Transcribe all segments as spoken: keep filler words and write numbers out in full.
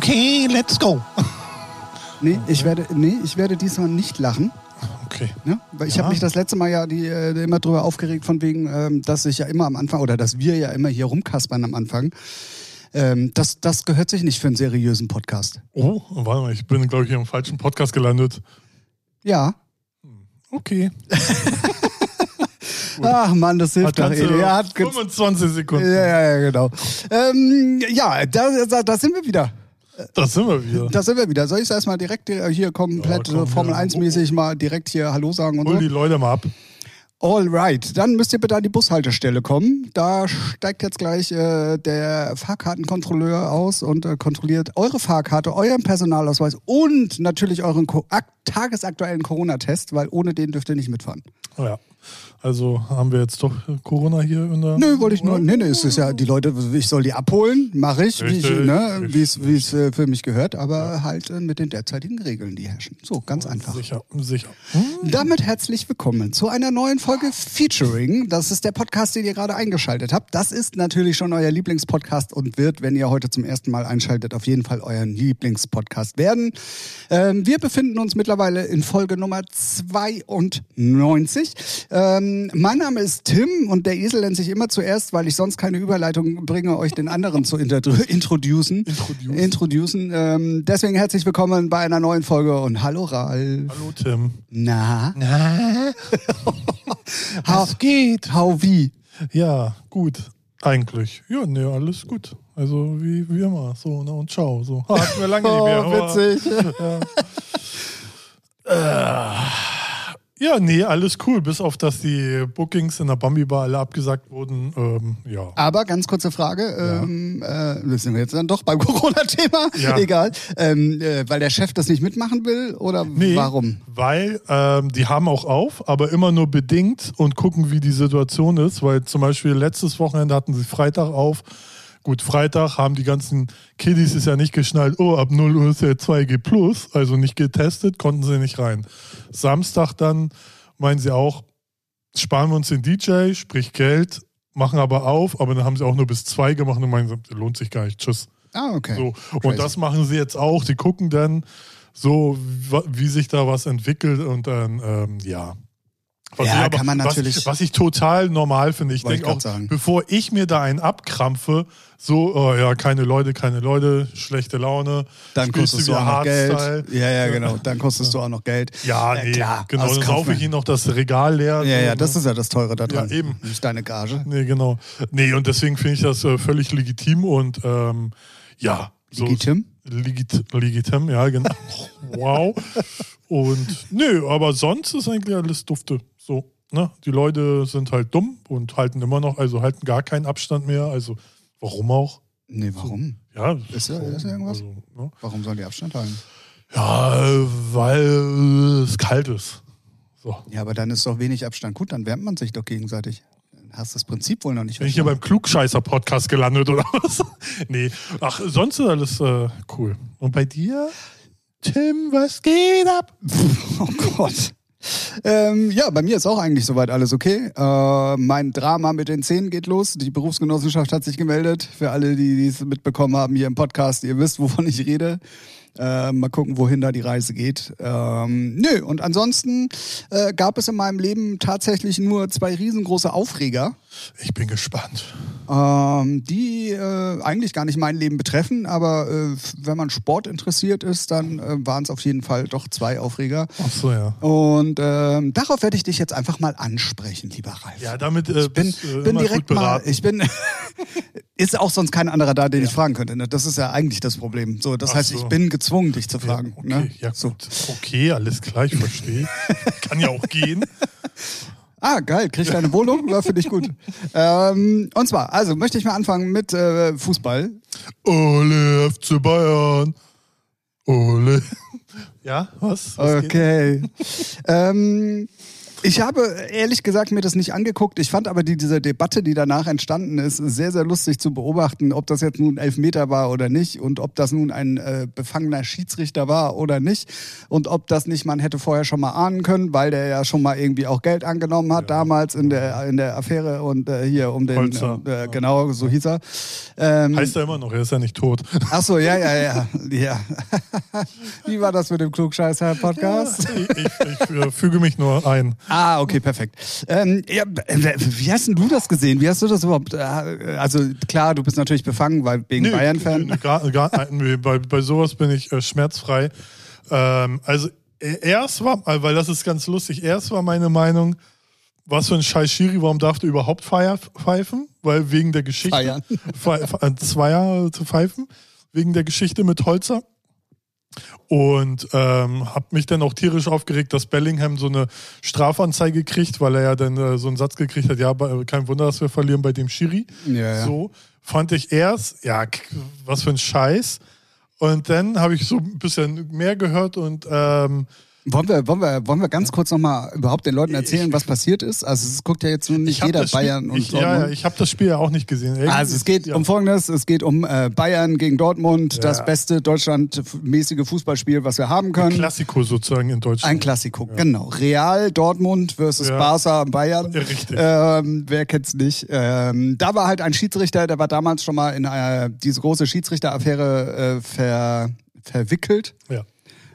Okay, let's go. Nee, ich werde, nee, ich werde diesmal nicht lachen. Okay. Ne? Weil ich ja. habe mich das letzte Mal ja die, äh, immer drüber aufgeregt, von wegen, ähm, dass ich ja immer am Anfang, oder dass wir ja immer hier rumkaspern am Anfang. Ähm, das, das gehört sich nicht für einen seriösen Podcast. Oh, warte mal, ich bin, glaube ich, hier im falschen Podcast gelandet. Ja. Okay. Ach Mann, das hilft doch eh. Er hat fünfundzwanzig Sekunden. Ja, ja, ja, genau. Ähm, ja, da, da, da sind wir wieder. Das sind wir wieder. Das sind wir wieder. Soll ich es erstmal direkt hier komplett ja, komm, Formel eins mäßig mal direkt hier Hallo sagen und hol so? Hol die Leute mal ab. Alright, dann müsst ihr bitte an die Bushaltestelle kommen. Da steigt jetzt gleich äh, der Fahrkartenkontrolleur aus und äh, kontrolliert eure Fahrkarte, euren Personalausweis und natürlich euren Ko- ak- tagesaktuellen Corona-Test, weil ohne den dürft ihr nicht mitfahren. Oh ja. Also haben wir jetzt doch Corona hier in der... Nö, wollte ich nur... Nee, nee, es ist ja die Leute, ich soll die abholen, mache ich, wie es ne, wie's äh, für mich gehört, aber ja. halt äh, mit den derzeitigen Regeln, die herrschen. So, ganz einfach. Sicher, sicher. Hm. Damit herzlich willkommen zu einer neuen Folge Featuring. Das ist der Podcast, den ihr gerade eingeschaltet habt. Das ist natürlich schon euer Lieblingspodcast und wird, wenn ihr heute zum ersten Mal einschaltet, auf jeden Fall euren Lieblingspodcast werden. Ähm, wir befinden uns mittlerweile in Folge Nummer zweiundneunzig. Ähm, Mein Name ist Tim und der Esel nennt sich immer zuerst, weil ich sonst keine Überleitung bringe, euch den anderen zu inter- introducen. Introducen. Introducen. Ähm, deswegen herzlich willkommen bei einer neuen Folge und hallo Ralf. Hallo Tim. Na? Na? Was geht? How wie? Ja, gut. Eigentlich. Ja, ne, alles gut. Also wie, wie immer. So, ne, und ciao. So. Hatten wir lange nicht mehr. Oh, witzig. Ja. Ja, nee, alles cool, bis auf, dass die Bookings in der Bambi-Bar alle abgesagt wurden, ähm, ja. Aber ganz kurze Frage, ähm, ja. äh, sind wir jetzt dann doch beim Corona-Thema, ja. egal, ähm, äh, weil der Chef das nicht mitmachen will oder nee, warum? Weil ähm, die haben auch auf, aber immer nur bedingt und gucken, wie die Situation ist, weil zum Beispiel letztes Wochenende hatten sie Freitag auf. Gut, Freitag haben die ganzen Kiddies es ja nicht geschnallt, oh, ab null Uhr ist ja zwei G plus, also nicht getestet, konnten sie nicht rein. Samstag dann meinen sie auch, sparen wir uns den D J, sprich Geld, machen aber auf, aber dann haben sie auch nur bis zwei gemacht und meinen, lohnt sich gar nicht, tschüss. Ah, okay. So. Und das machen sie jetzt auch, die gucken dann so, wie sich da was entwickelt und dann, ähm, ja... Was, ja, ich aber, kann man natürlich, was, was ich total normal finde, ich denke auch, sagen. Bevor ich mir da einen abkrampfe, so, oh ja, keine Leute, keine Leute, schlechte Laune, dann kostest du auch noch Geld. Ja, ja, genau, dann kostest ja. du auch noch Geld. Ja, ja nee, klar, genau, dann kaufe ich ihnen noch das Regal leer. Ja, ja, das ist ja das Teure da dran, ja, eben. Nicht deine Gage. Nee, genau. Nee, und deswegen finde ich das äh, völlig legitim und ähm, ja. So legitim? Legit, legitim, ja, genau. Wow. Und nö, aber sonst ist eigentlich alles dufte. So, ne? Die Leute sind halt dumm und halten immer noch, also halten gar keinen Abstand mehr. Also, warum auch? Nee, warum? So, ja, ist ja ist irgendwas? Also, ne? Warum sollen die Abstand halten? Ja, weil es kalt ist. So. Ja, aber dann ist doch wenig Abstand. Gut, dann wärmt man sich doch gegenseitig. Hast das Prinzip wohl noch nicht verstanden. Bin ich hier beim Klugscheißer-Podcast gelandet oder was? Nee, ach, sonst ist alles äh, cool. Und bei dir? Tim, was geht ab? Oh Gott. Ähm, ja, bei mir ist auch eigentlich soweit alles okay. Äh, mein Drama mit den Zähnen geht los. Die Berufsgenossenschaft hat sich gemeldet. Für alle, die es mitbekommen haben hier im Podcast, ihr wisst, wovon ich rede. Äh, mal gucken, wohin da die Reise geht. Ähm, nö, und ansonsten äh, gab es in meinem Leben tatsächlich nur zwei riesengroße Aufreger. Ich bin gespannt. Ähm, die äh, eigentlich gar nicht mein Leben betreffen, aber äh, wenn man Sport interessiert ist, dann äh, waren es auf jeden Fall doch zwei Aufreger. Ach so, ja. Und äh, darauf werde ich dich jetzt einfach mal ansprechen, lieber Ralf. Ja, damit äh, ich bin, bist, äh, bin direkt mal. Ich bin ist auch sonst kein anderer da, den ja. ich fragen könnte. Ne? Das ist ja eigentlich das Problem. So, das Ach heißt, so. Ich bin gezwungen, dich zu fragen. Ja, okay, ne? ja, so. okay, alles klar, ich verstehe. Kann ja auch gehen. Ah, geil, kriegst deine Wohnung, war für dich gut. ähm, und zwar, also möchte ich mal anfangen mit äh, Fußball. Ole F C Bayern. Ole. Ja, was? was okay. ähm, Ich habe ehrlich gesagt mir das nicht angeguckt. Ich fand aber die, diese Debatte, die danach entstanden ist, sehr, sehr lustig zu beobachten, ob das jetzt nun Elfmeter war oder nicht und ob das nun ein äh, befangener Schiedsrichter war oder nicht und ob das nicht man hätte vorher schon mal ahnen können, weil der ja schon mal irgendwie auch Geld angenommen hat, ja, damals in der, in der Affäre und äh, hier um den... Äh, äh, genau, so hieß er. Ähm, heißt er immer noch, er ist ja nicht tot. Ach so, ja, ja, ja. ja. Wie war das mit dem Klugscheißer-Podcast? Ja, ich, ich, ich füge mich nur ein. Ah, okay, perfekt. Ähm, ja, wie hast denn du das gesehen? Wie hast du das überhaupt? Also klar, du bist natürlich befangen, weil wegen nee, Bayern-Fan. Nee, gar, gar, bei, bei sowas bin ich äh, schmerzfrei. Ähm, also erst war, weil das ist ganz lustig, erst war meine Meinung, was für ein Scheiß Schiri, warum darf der überhaupt pfeifen? Weil wegen der Geschichte. Zweier zu pfeifen. Wegen der Geschichte mit Holzer. Und ähm, habe mich dann auch tierisch aufgeregt, dass Bellingham so eine Strafanzeige kriegt, weil er ja dann äh, so einen Satz gekriegt hat, ja, kein Wunder, dass wir verlieren bei dem Schiri. Ja, ja. So fand ich erst, ja, was für ein Scheiß. Und dann habe ich so ein bisschen mehr gehört und ähm, Wollen wir, wollen, wir, wollen wir ganz kurz nochmal überhaupt den Leuten erzählen, ich, was passiert ist? Also es guckt ja jetzt nun nicht jeder Spiel, Bayern und ich, Dortmund. Ja, ich habe das Spiel ja auch nicht gesehen. Irgendwie also es geht ja. um Folgendes, es geht um äh, Bayern gegen Dortmund, ja. das beste deutschlandmäßige Fußballspiel, was wir haben können. Ein Klassiko sozusagen in Deutschland. Ein Klassiko, ja. genau. Real Dortmund versus ja. Barca Bayern. Ja, richtig. Ähm, wer kennt's nicht? Ähm, da war halt ein Schiedsrichter, der war damals schon mal in äh, diese große Schiedsrichteraffäre äh, ver, verwickelt. Ja.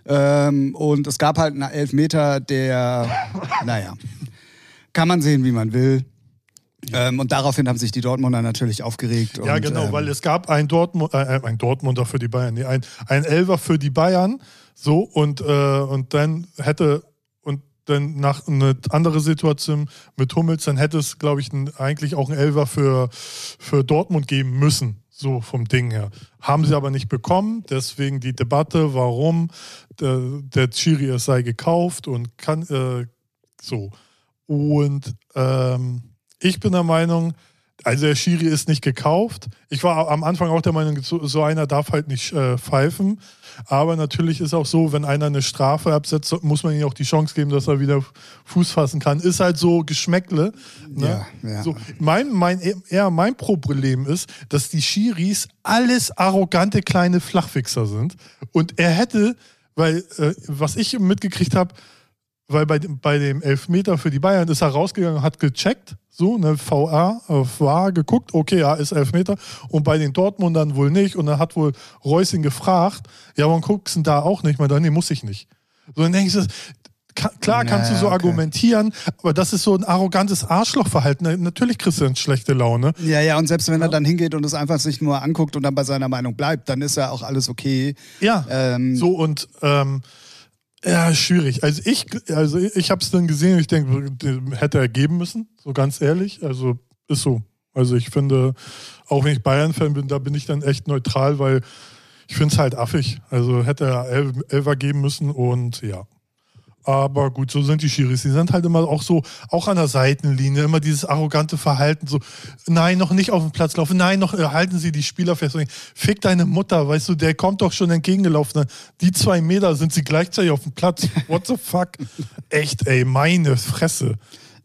Ähm, und es gab halt einen Elfmeter, der, naja, kann man sehen, wie man will. Ähm, und daraufhin haben sich die Dortmunder natürlich aufgeregt. Ja, und, genau, ähm, weil es gab ein Dortmund, äh, ein Dortmunder für die Bayern, nee, ein, ein Elfer für die Bayern, so, und, äh, und dann hätte, und dann nach eine andere Situation mit Hummels, dann hätte es, glaube ich, ein, eigentlich auch ein Elfer für, für Dortmund geben müssen. So vom Ding her. Haben sie aber nicht bekommen, deswegen die Debatte, warum der, der Schiri es sei gekauft und kann, äh, so. Und ähm, ich bin der Meinung, also der Schiri ist nicht gekauft. Ich war am Anfang auch der Meinung, so, so einer darf halt nicht äh, pfeifen. Aber natürlich ist auch so, wenn einer eine Strafe absetzt, muss man ihm auch die Chance geben, dass er wieder Fuß fassen kann. Ist halt so Geschmäckle. Ne? Ja, ja. So, mein, mein, eher mein Problem ist, dass die Schiris alles arrogante kleine Flachwichser sind. Und er hätte, weil äh, was ich mitgekriegt habe, weil bei, bei dem Elfmeter für die Bayern ist er rausgegangen und hat gecheckt, so, ne, V A, V A geguckt, okay, ja, ist Elfmeter. Und bei den Dortmundern wohl nicht. Und dann hat wohl Reus ihn gefragt, ja, warum guckst du denn da auch nicht? Man sagt, nee, muss ich nicht. So, dann denkst du, klar kannst naja, du so okay. argumentieren, aber das ist so ein arrogantes Arschlochverhalten. Natürlich kriegst du eine schlechte Laune. Ja, ja, und selbst wenn ja. er dann hingeht und es einfach sich nur anguckt und dann bei seiner Meinung bleibt, dann ist ja auch alles okay. Ja, ähm, so und... Ähm, ja, schwierig. Also ich, also ich habe es dann gesehen und ich denke, hätte er geben müssen, so ganz ehrlich. Also ist so. Also ich finde, auch wenn ich Bayern-Fan bin, da bin ich dann echt neutral, weil ich finde es halt affig. Also hätte er Elfer geben müssen und ja. Aber gut, so sind die Schiris. Die sind halt immer auch so, auch an der Seitenlinie, immer dieses arrogante Verhalten, so, nein, noch nicht auf den Platz laufen, nein, noch äh, halten sie die Spieler fest. Fick deine Mutter, weißt du, der kommt doch schon entgegengelaufen. Die zwei Meter sind sie gleichzeitig auf dem Platz. What the fuck? Echt, ey, meine Fresse.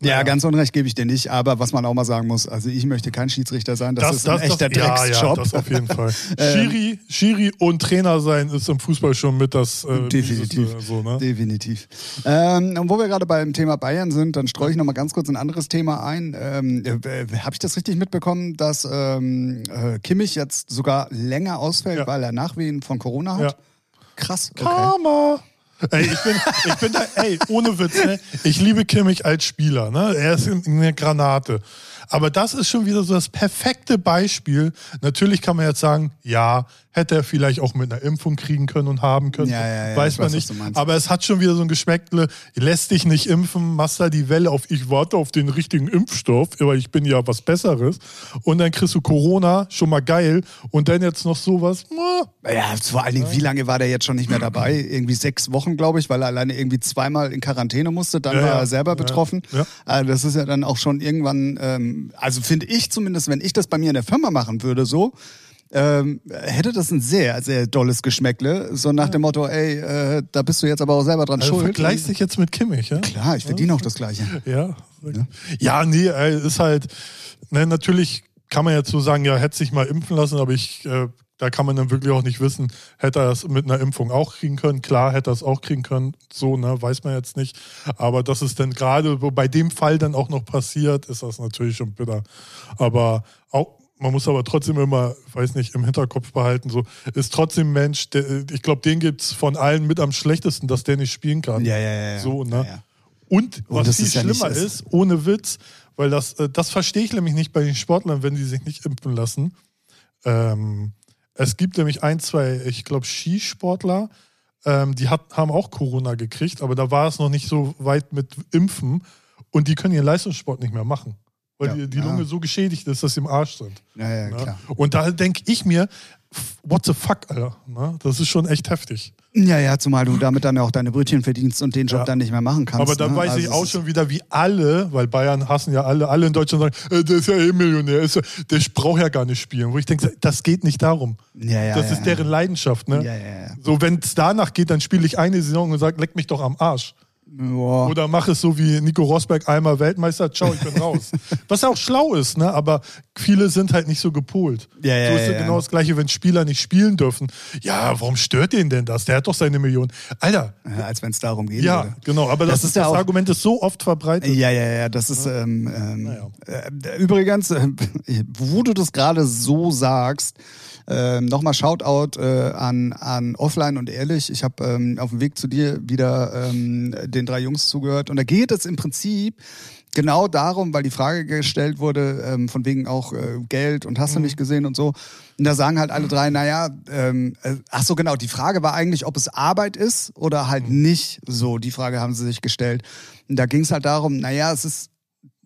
Ja, ja, ganz unrecht gebe ich dir nicht, aber was man auch mal sagen muss, also ich möchte kein Schiedsrichter sein, das, das ist das, ein echter das, Drecksjob. Ja, ja, das auf jeden Fall. Schiri, Schiri und Trainer sein ist im Fußball schon mit das... Äh, definitiv, dieses, äh, so, ne? definitiv. Ähm, und wo wir gerade beim Thema Bayern sind, dann streue ich nochmal ganz kurz ein anderes Thema ein. Ähm, äh, Habe ich das richtig mitbekommen, dass ähm, äh, Kimmich jetzt sogar länger ausfällt, ja. weil er Nachwehen von Corona hat? Ja. Krass. Okay. Karma! Ey, ich bin, ich bin da, ey, ohne Witz, ne? Ich liebe Kimmich als Spieler, ne? Er ist eine Granate. Aber das ist schon wieder so das perfekte Beispiel. Natürlich kann man jetzt sagen, ja, hätte er vielleicht auch mit einer Impfung kriegen können und haben können. Ja, ja, ja, weiß man nicht. Aber es hat schon wieder so ein Geschmäckle, lässt dich nicht impfen, machst da die Welle auf, ich warte auf den richtigen Impfstoff, aber ich bin ja was Besseres. Und dann kriegst du Corona, schon mal geil. Und dann jetzt noch sowas. Ja, vor allen Dingen, wie lange war der jetzt schon nicht mehr dabei? Irgendwie sechs Wochen, glaube ich, weil er alleine irgendwie zweimal in Quarantäne musste. Dann ja, war er selber ja, betroffen. Ja. Also das ist ja dann auch schon irgendwann... Ähm, also finde ich zumindest, wenn ich das bei mir in der Firma machen würde, so, ähm, hätte das ein sehr, sehr dolles Geschmäckle. So nach ja. dem Motto, ey, äh, da bist du jetzt aber auch selber dran also schuld. Du vergleichst dich jetzt mit Kimmich, ja? Klar, ich verdiene ja. auch das Gleiche. Ja, ja. ja nee, ey, ist halt, ne, natürlich kann man jetzt so sagen, ja, hätte sich mal impfen lassen, aber ich... Äh, Da kann man dann wirklich auch nicht wissen, hätte er es mit einer Impfung auch kriegen können. Klar, hätte er es auch kriegen können. So, ne, weiß man jetzt nicht. Aber dass es dann gerade bei dem Fall dann auch noch passiert, ist das natürlich schon bitter. Aber auch, man muss aber trotzdem immer, weiß nicht, im Hinterkopf behalten, so, ist trotzdem Mensch, der, ich glaube, den gibt es von allen mit am schlechtesten, dass der nicht spielen kann. Ja, ja, ja. So, ne? Ja, ja. Und was Und viel ist schlimmer ja nicht, ist, ohne Witz, weil das, das verstehe ich nämlich nicht bei den Sportlern, wenn die sich nicht impfen lassen. Ähm, Es gibt nämlich ein, zwei, ich glaube, Skisportler, ähm, die hat, haben auch Corona gekriegt, aber da war es noch nicht so weit mit Impfen und die können ihren Leistungssport nicht mehr machen, weil ja, die, die ja. Lunge so geschädigt ist, dass sie im Arsch sind. Ja, ja, klar. Und da denke ich mir, what the fuck, Alter, ne? Das ist schon echt heftig. Ja, ja, zumal du damit dann auch deine Brötchen verdienst und den Job ja. dann nicht mehr machen kannst. Aber da ne? weiß also ich auch schon wieder, wie alle, weil Bayern hassen ja alle, alle in Deutschland sagen, der ist ja eh Millionär, ist ja, der braucht ja gar nicht spielen. Wo ich denke, das geht nicht darum. Ja, ja, das ja, ist ja. deren Leidenschaft. Ne? Ja, ja, ja. So, wenn es danach geht, dann spiele ich eine Saison und sage, leck mich doch am Arsch. Boah. Oder mach es so wie Nico Rosberg, einmal Weltmeister, ciao, ich bin raus. Was auch schlau ist, ne? Aber viele sind halt nicht so gepolt. Ja, ja, so ist ja, ja genau das Gleiche, wenn Spieler nicht spielen dürfen. Ja, warum stört den denn das? Der hat doch seine Millionen. Alter. Ja, als wenn es darum geht. Ja, würde. genau. Aber das, das, ist das ja Argument ist so oft verbreitet. Ja, ja, ja. Das ist, ähm, ähm, naja. äh, übrigens, äh, wo du das gerade so sagst, Ähm, nochmal Shoutout äh, an, an Offline und Ehrlich. Ich habe ähm, auf dem Weg zu dir wieder ähm, den drei Jungs zugehört. Und da geht es im Prinzip genau darum, weil die Frage gestellt wurde, ähm, von wegen auch äh, Geld und hast du nicht gesehen und so. Und da sagen halt alle drei, naja, ähm, äh, ach so genau, die Frage war eigentlich, ob es Arbeit ist oder halt nicht so. Die Frage haben sie sich gestellt. Und da ging es halt darum, naja, es ist,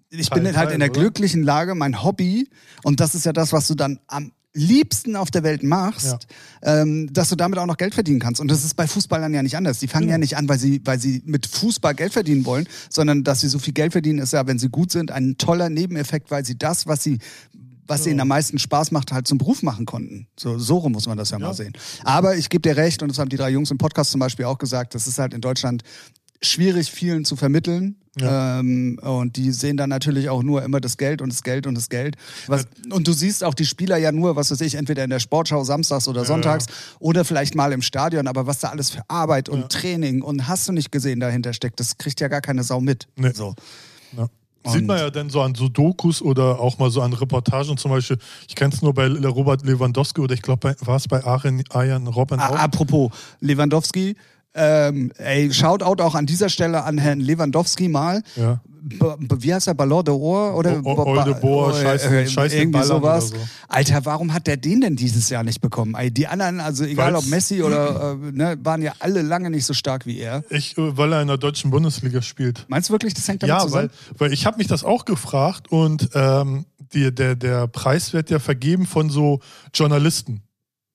ich Teil, bin halt Teil, in der oder? glücklichen Lage, mein Hobby. Und das ist ja das, was du dann am liebsten auf der Welt machst, ja. ähm, dass du damit auch noch Geld verdienen kannst. Und das ist bei Fußballern ja nicht anders. Die fangen ja, ja nicht an, weil sie, weil sie mit Fußball Geld verdienen wollen, sondern dass sie so viel Geld verdienen, ist ja, wenn sie gut sind, ein toller Nebeneffekt, weil sie das, was sie was ja. ihnen am meisten Spaß macht, halt zum Beruf machen konnten. So, so rum muss man das ja, ja mal sehen. Aber ich gebe dir recht, und das haben die drei Jungs im Podcast zum Beispiel auch gesagt, das ist halt in Deutschland schwierig, vielen zu vermitteln. Ja. Ähm, und die sehen dann natürlich auch nur immer das Geld und das Geld und das Geld. Was, ja. Und du siehst auch die Spieler ja nur, was weiß ich, entweder in der Sportschau samstags oder sonntags ja, ja. oder vielleicht mal im Stadion, aber was da alles für Arbeit und ja. Training und hast du nicht gesehen dahinter steckt, das kriegt ja gar keine Sau mit. Nee. So. Ja. Sieht man ja dann so an so Dokus oder auch mal so an Reportagen zum Beispiel. Ich kenne es nur bei Robert Lewandowski oder ich glaube, war es bei Arjen, Arjen Robben auch. Apropos Lewandowski, Ähm, ey, Shoutout auch an dieser Stelle an Herrn Lewandowski mal. Ja. B- wie heißt der? Ballon d'Or? Oder o- o- de Boer, Scheiß, äh, Scheiß irgendwie Ballern sowas. So. Alter, warum hat der den denn dieses Jahr nicht bekommen? Die anderen, also egal Weil's, ob Messi oder, äh, ne, waren ja alle lange nicht so stark wie er. Ich, weil er in der deutschen Bundesliga spielt. Meinst du wirklich, das hängt damit ja, zusammen? Ja, weil, weil ich habe mich das auch gefragt und ähm, die, der, der Preis wird ja vergeben von so Journalisten.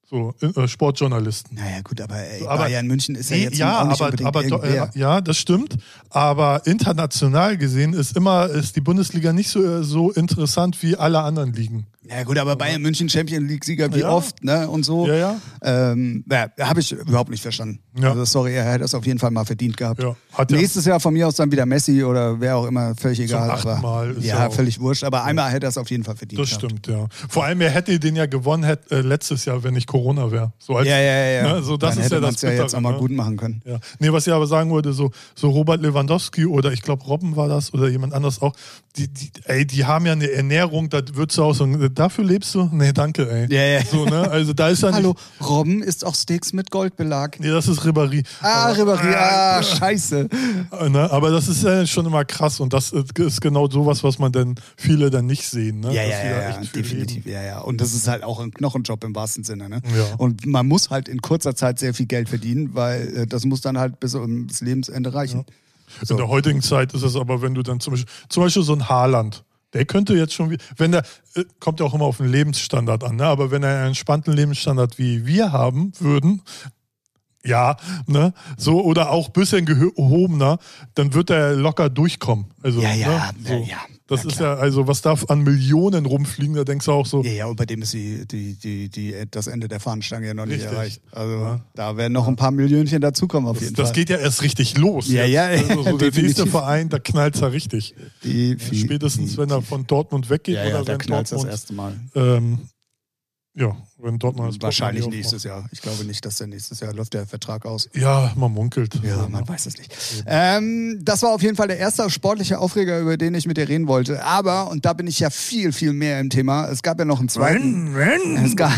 So, äh, Sportjournalisten. Naja, gut, aber, ey, aber Bayern München ist ja jetzt ja, auch nicht aber, unbedingt aber, irgendwer. Ja, das stimmt. Aber international gesehen ist immer ist die Bundesliga nicht so, so interessant wie alle anderen Ligen. Ja gut, aber Bayern München Champions League-Sieger wie ja. oft, ne, und so. Ja, ja. Ähm, ja, habe ich überhaupt nicht verstanden. Ja. Also sorry, er hätte es auf jeden Fall mal verdient gehabt. Ja, hat ja. Nächstes Jahr von mir aus dann wieder Messi oder wer auch immer, völlig egal. Zum achten Mal aber, ist ja, ja völlig wurscht, aber einmal ja. hätte er es auf jeden Fall verdient Das gehabt. Stimmt, ja. Vor allem, er hätte den ja gewonnen hätte, äh, letztes Jahr, wenn nicht Corona wäre. So als, ja, ja, ja. Ne, so das dann ist hätte ja das ja jetzt auch mal gut machen können. Ja. Nee, was ich aber sagen wollte, so, so Robert Lewandowski oder ich glaube Robben war das oder jemand anders auch, die, die, ey, die haben ja eine Ernährung, da wird so aus und dafür lebst du? Nee, danke, ey. Ja, ja. So, ne? Also da ist ja Hallo, Robben isst auch Steaks mit Goldbelag. Nee, das ist Ribéry. Ah, Ribéry, ah, scheiße. Ne? Aber das ist ja schon immer krass und das ist genau sowas, was man dann viele dann nicht sehen. Ne? Ja, ja, ja, ja, definitiv. Ja, ja. Und das ist halt auch ein Knochenjob im wahrsten Sinne. Ne? Ja. Und man muss halt in kurzer Zeit sehr viel Geld verdienen, weil das muss dann halt bis ums Lebensende reichen. Ja. So. In der heutigen Zeit ist es aber, wenn du dann zum Beispiel, zum Beispiel so ein Haaland, der könnte jetzt schon, wenn der, kommt ja auch immer auf den Lebensstandard an, ne? Aber wenn er einen entspannten Lebensstandard wie wir haben würden, ja, ne, so oder auch ein bisschen gehobener, dann wird er locker durchkommen. Also, ja, ja, ne? So. ja, ja. Das ist ja, also was darf an Millionen rumfliegen, da denkst du auch so. Ja, ja, und bei dem ist die, die, die, die, das Ende der Fahnenstange ja noch nicht richtig erreicht. Also ja, da werden noch ein paar Millionchen dazukommen auf jeden das, Fall. Das geht ja erst richtig los. Ja, ja, ja. Also so der nächste Verein, da knallt es ja richtig. Die, die, Spätestens, die, wenn er von Dortmund weggeht. Ja, ja, oder wenn Dortmund, das erste Mal. Ähm, ja, wenn Dortmund als wahrscheinlich Dortmund nächstes aufmacht. Jahr. Ich glaube nicht, dass der nächstes Jahr läuft der Vertrag aus. Ja, man munkelt. Ja, ja, man weiß es nicht. Ähm, das war auf jeden Fall der erste sportliche Aufreger, über den ich mit dir reden wollte. Aber, und da bin ich ja viel, viel mehr im Thema, es gab ja noch einen zweiten. Wenn, wenn, es, gab,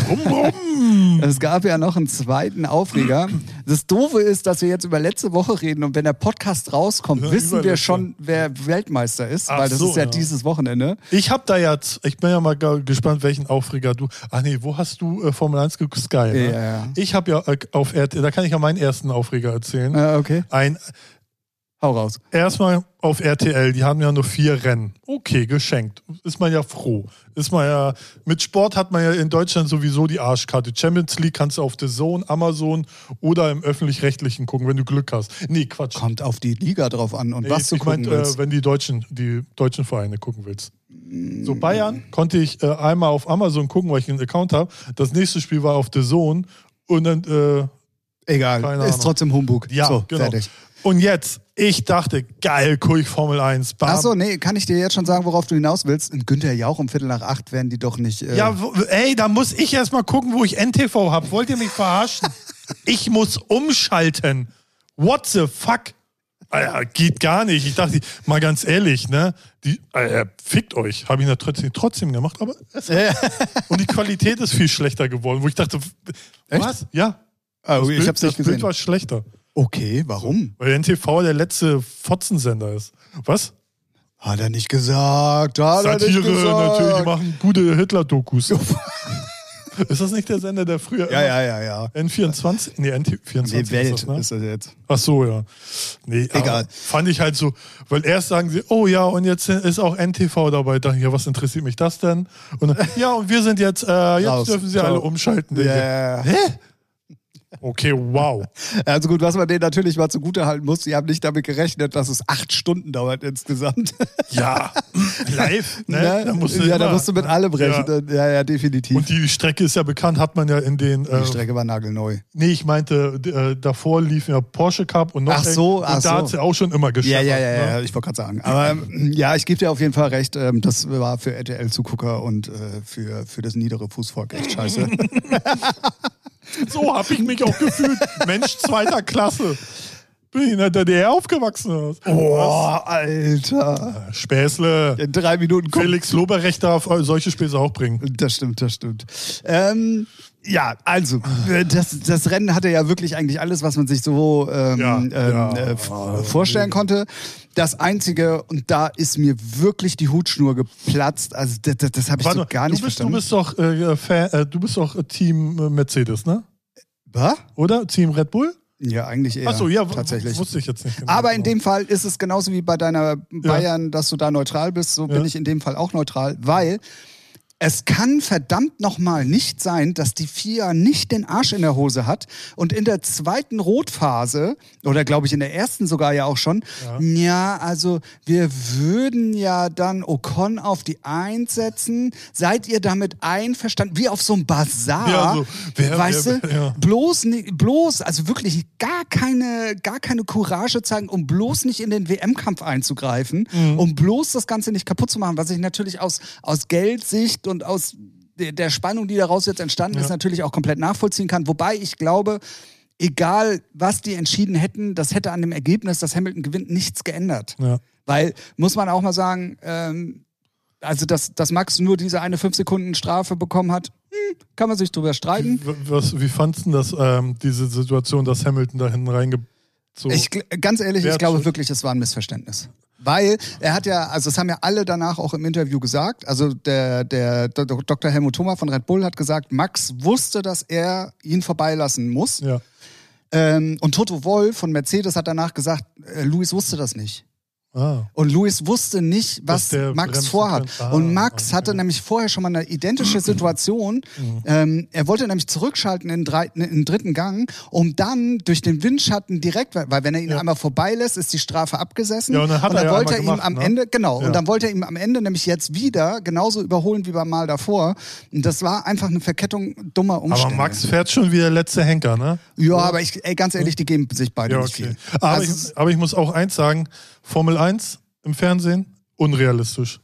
es gab ja noch einen zweiten Aufreger. Das Doofe ist, dass wir jetzt über letzte Woche reden und wenn der Podcast rauskommt, ja, wissen wir schon, wer Weltmeister ist, ach weil das so, ist ja, ja dieses Wochenende. Ich hab da jetzt, ich bin ja mal gespannt, welchen Aufreger du, ach nee, wo hast du äh, Formel eins Sky? Ne? Ja, ja. Ich habe ja äh, auf R T L, da kann ich ja meinen ersten Aufreger erzählen. Äh, okay. Ein, Hau raus. Erstmal auf R T L, die haben ja nur vier Rennen. Okay, geschenkt. Ist man ja froh. Ist man ja, mit Sport hat man ja in Deutschland sowieso die Arschkarte. Champions League kannst du auf The Zone, Amazon oder im Öffentlich-Rechtlichen gucken, wenn du Glück hast. Nee, Quatsch. Kommt auf die Liga drauf an und nee, was du gucken mein, willst. Äh, wenn die deutschen, die deutschen Vereine gucken willst. So, Bayern konnte ich äh, einmal auf Amazon gucken, weil ich einen Account habe. Das nächste Spiel war auf The Zone und dann... Äh, Egal, ist Ahnung. Trotzdem Humbug. Ja, so, genau. Fertig. Und jetzt, ich dachte, geil, guck ich Formel eins. Achso, nee, kann ich dir jetzt schon sagen, worauf du hinaus willst? In Günther Jauch um Viertel nach acht werden die doch nicht... Äh ja, wo, ey, da muss ich erstmal gucken, wo ich N T V hab. Wollt ihr mich verarschen? Ich muss umschalten. What the fuck? Alter, geht gar nicht. Ich dachte, mal ganz ehrlich, ne, die, Alter, fickt euch. Habe ich natürlich trotzdem gemacht, aber es ja. Und die Qualität ist viel schlechter geworden, wo ich dachte, echt? Was? Ja. Ah, okay, das Bild, ich hab's nicht das gesehen. Bild war schlechter. Okay, warum? Weil N T V der letzte Fotzensender ist. Was? Hat er nicht gesagt. Hat Satire, er nicht gesagt. Natürlich, die machen gute Hitler-Dokus. Ist das nicht der Sender, der früher... Ja, ja, ja, ja. N vierundzwanzig? Nee, N vierundzwanzig nee, Welt ist das, ne? Ist das jetzt. Ach so, ja. Nee, egal. Fand ich halt so, weil erst sagen sie, oh ja, und jetzt ist auch N T V dabei. Da dachte ich, ja, was interessiert mich das denn? Und dann, ja, und wir sind jetzt, äh, jetzt raus. Dürfen sie ciao. Alle umschalten. Yeah. Hä? Okay, wow. Also gut, was man denen natürlich mal zugutehalten muss, die haben nicht damit gerechnet, dass es acht Stunden dauert insgesamt. Ja, live, ne? Ja, da musst du, ja, da musst du mit allem rechnen. Ja. ja, ja, definitiv. Und die Strecke ist ja bekannt, hat man ja in den... Die äh, Strecke war nagelneu. Nee, ich meinte, äh, davor lief ja Porsche Cup und noch... Ach so, ach so. Und da hat es ja auch schon immer geschafft. Ja, ja, ja, ja, ne? Ich wollte gerade sagen. Aber ähm, ja, ich gebe dir auf jeden Fall recht, ähm, das war für R T L-Zugucker und äh, für, für das niedere Fußvolk echt scheiße. So habe ich mich auch gefühlt. Mensch zweiter Klasse. Bin ich in der D D R aufgewachsen. Boah, Alter. Späßle. In drei Minuten kommt. Felix Loberecht darf solche Späße auch bringen. Das stimmt, das stimmt. Ähm, ja, also, das, das Rennen hatte ja wirklich eigentlich alles, was man sich so ähm, ja, ähm, ja. Äh, vorstellen konnte. Das Einzige, und da ist mir wirklich die Hutschnur geplatzt, also das, das, das habe ich so gar nicht verstanden. Du bist doch, äh, Fan, äh, du bist doch Team äh, Mercedes, ne? Was? Oder? Team Red Bull? Ja, eigentlich eher. Achso, ja, tatsächlich. Wusste ich jetzt nicht genau. Aber in dem Fall ist es genauso wie bei deiner Bayern, ja, dass du da neutral bist. So ja, bin ich in dem Fall auch neutral, weil es kann verdammt nochmal nicht sein, dass die F I A nicht den Arsch in der Hose hat und in der zweiten Rotphase, oder glaube ich in der ersten sogar ja auch schon, ja, ja, also wir würden ja dann Ocon auf die Eins setzen. Seid ihr damit einverstanden? Wie auf so einem Bazar, ja, so, wer, weißt wer, du? Wer, ja. Bloß, bloß, also wirklich gar keine, gar keine Courage zeigen, um bloß nicht in den W M-Kampf einzugreifen, mhm, um bloß das Ganze nicht kaputt zu machen, was ich natürlich aus, aus Geldsicht und aus der Spannung, die daraus jetzt entstanden ist, ja, natürlich auch komplett nachvollziehen kann. Wobei ich glaube, egal was die entschieden hätten, das hätte an dem Ergebnis, dass Hamilton gewinnt, nichts geändert. Ja. Weil, muss man auch mal sagen, ähm, also dass, dass Max nur diese eine fünf Sekunden Strafe bekommen hat, hm, kann man sich drüber streiten. Wie, was, wie fandst du das, ähm, diese Situation, dass Hamilton da hinten reinge... So ich, ganz ehrlich, ich glaube wirklich, es war ein Missverständnis. Weil er hat ja, also das haben ja alle danach auch im Interview gesagt, also der, der Doktor Helmut Thoma von Red Bull hat gesagt, Max wusste, dass er ihn vorbeilassen muss. Ja. Ähm, und Toto Wolff von Mercedes hat danach gesagt, Lewis wusste das nicht. Ah. Und Lewis wusste nicht, was Max vorhat. Ah, und Max okay. hatte nämlich vorher schon mal eine identische Situation. Mhm. Ähm, er wollte nämlich zurückschalten in, drei, in den dritten Gang, um dann durch den Windschatten direkt, weil wenn er ihn ja. einmal vorbeilässt, ist die Strafe abgesessen. Ja, und dann, hat und dann er ja wollte er ihm gemacht, am ne? Ende, genau, ja. und dann wollte er ihm am Ende nämlich jetzt wieder genauso überholen wie beim Mal davor. Und das war einfach eine Verkettung dummer Umstände. Aber Max fährt schon wie der letzte Henker, ne? Ja, aber ich, ey, ganz ehrlich, die geben sich beide ja, okay. nicht viel. Aber, also, ich, aber ich muss auch eins sagen, Formel eins im Fernsehen, unrealistisch.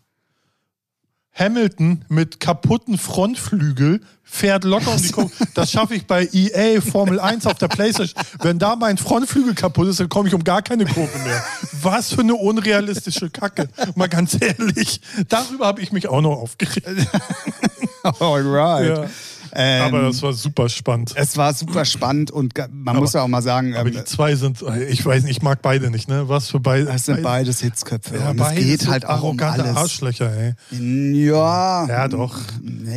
Hamilton mit kaputten Frontflügel fährt locker um die Kurve. Das schaffe ich bei E A Formel eins auf der Playstation. Wenn da mein Frontflügel kaputt ist, dann komme ich um gar keine Kurve mehr. Was für eine unrealistische Kacke. Mal ganz ehrlich, darüber habe ich mich auch noch aufgeregt. Alright. Ja. Ähm, aber das war super spannend. Es war super spannend und man aber, muss ja auch mal sagen... Aber ähm, die zwei sind, ich weiß nicht, ich mag beide nicht, ne? Was für beide... Das sind beides Hitzköpfe. Ja, und das geht halt auch um alles. Arrogante Arschlöcher, ey. Ja. Ja, doch.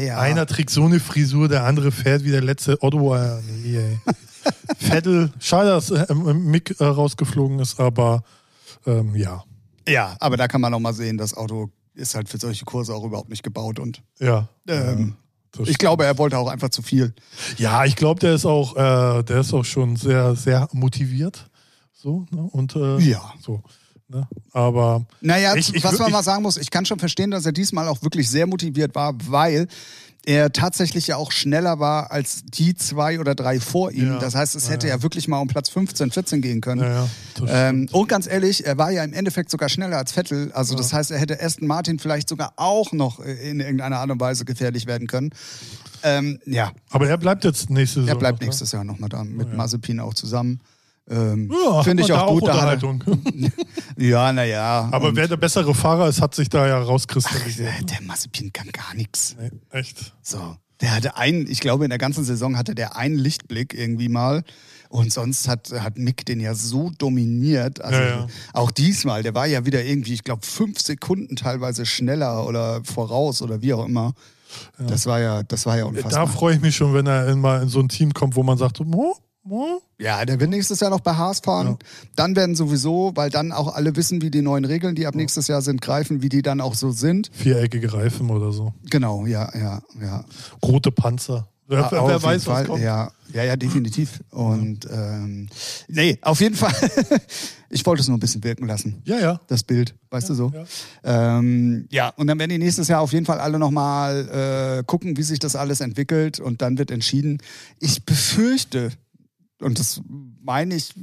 Ja. Einer trägt so eine Frisur, der andere fährt wie der letzte Otto. Nee, ey. Vettel, schade, dass äh, Mick äh, rausgeflogen ist, aber ähm, ja. Ja, aber da kann man auch mal sehen, das Auto ist halt für solche Kurse auch überhaupt nicht gebaut und... Ja. Ähm, ja. Ich glaube, er wollte auch einfach zu viel. Ja, ich glaube, der ist auch, äh, der ist auch schon sehr, sehr motiviert. So, ne? Und äh, ja. so. Ne? Aber. Naja, ich, ich, was ich, man ich, mal sagen muss, ich kann schon verstehen, dass er diesmal auch wirklich sehr motiviert war, weil er tatsächlich ja auch schneller war als die zwei oder drei vor ihm. Ja, das heißt, es hätte ja. ja wirklich mal um Platz fünfzehn, vierzehn gehen können. Ja, ja, ähm, und ganz ehrlich, er war ja im Endeffekt sogar schneller als Vettel. Also ja. das heißt, er hätte Aston Martin vielleicht sogar auch noch in irgendeiner Art und Weise gefährlich werden können. Ähm, ja. Aber er bleibt jetzt nächstes Jahr. Er bleibt noch, nächstes Jahr nochmal da mit ja. Mazepin auch zusammen. Ähm, ja, finde ich auch da gut. Auch Unterhaltung. Er, ja, naja. Aber wer der bessere Fahrer ist, hat sich da ja rauskristallisiert. Ach, der Mazepin kann gar nichts. Nee, echt? So. Der hatte einen, ich glaube, in der ganzen Saison hatte der einen Lichtblick irgendwie mal. Und sonst hat, hat Mick den ja so dominiert. Also ja, ja. auch diesmal, der war ja wieder irgendwie, ich glaube, fünf Sekunden teilweise schneller oder voraus oder wie auch immer. Ja. Das war ja, das war ja unfassbar. Da freue ich mich schon, wenn er mal in so ein Team kommt, wo man sagt, oh, ja, der wird nächstes Jahr noch bei Haas fahren. Ja. Dann werden sowieso, weil dann auch alle wissen, wie die neuen Regeln, die ab nächstes Jahr sind, greifen, wie die dann auch so sind. Viereckige Reifen oder so. Genau, ja, ja, ja. Rote Panzer. Wer, ah, wer weiß, was kommt. Ja, ja, ja, definitiv. Und ähm, nee, auf jeden Fall. Ich wollte es nur ein bisschen wirken lassen. Ja, ja. Das Bild, weißt ja, du so. Ja. Ähm, ja, und dann werden die nächstes Jahr auf jeden Fall alle nochmal äh, gucken, wie sich das alles entwickelt. Und dann wird entschieden. Ich befürchte... Und das meine ich,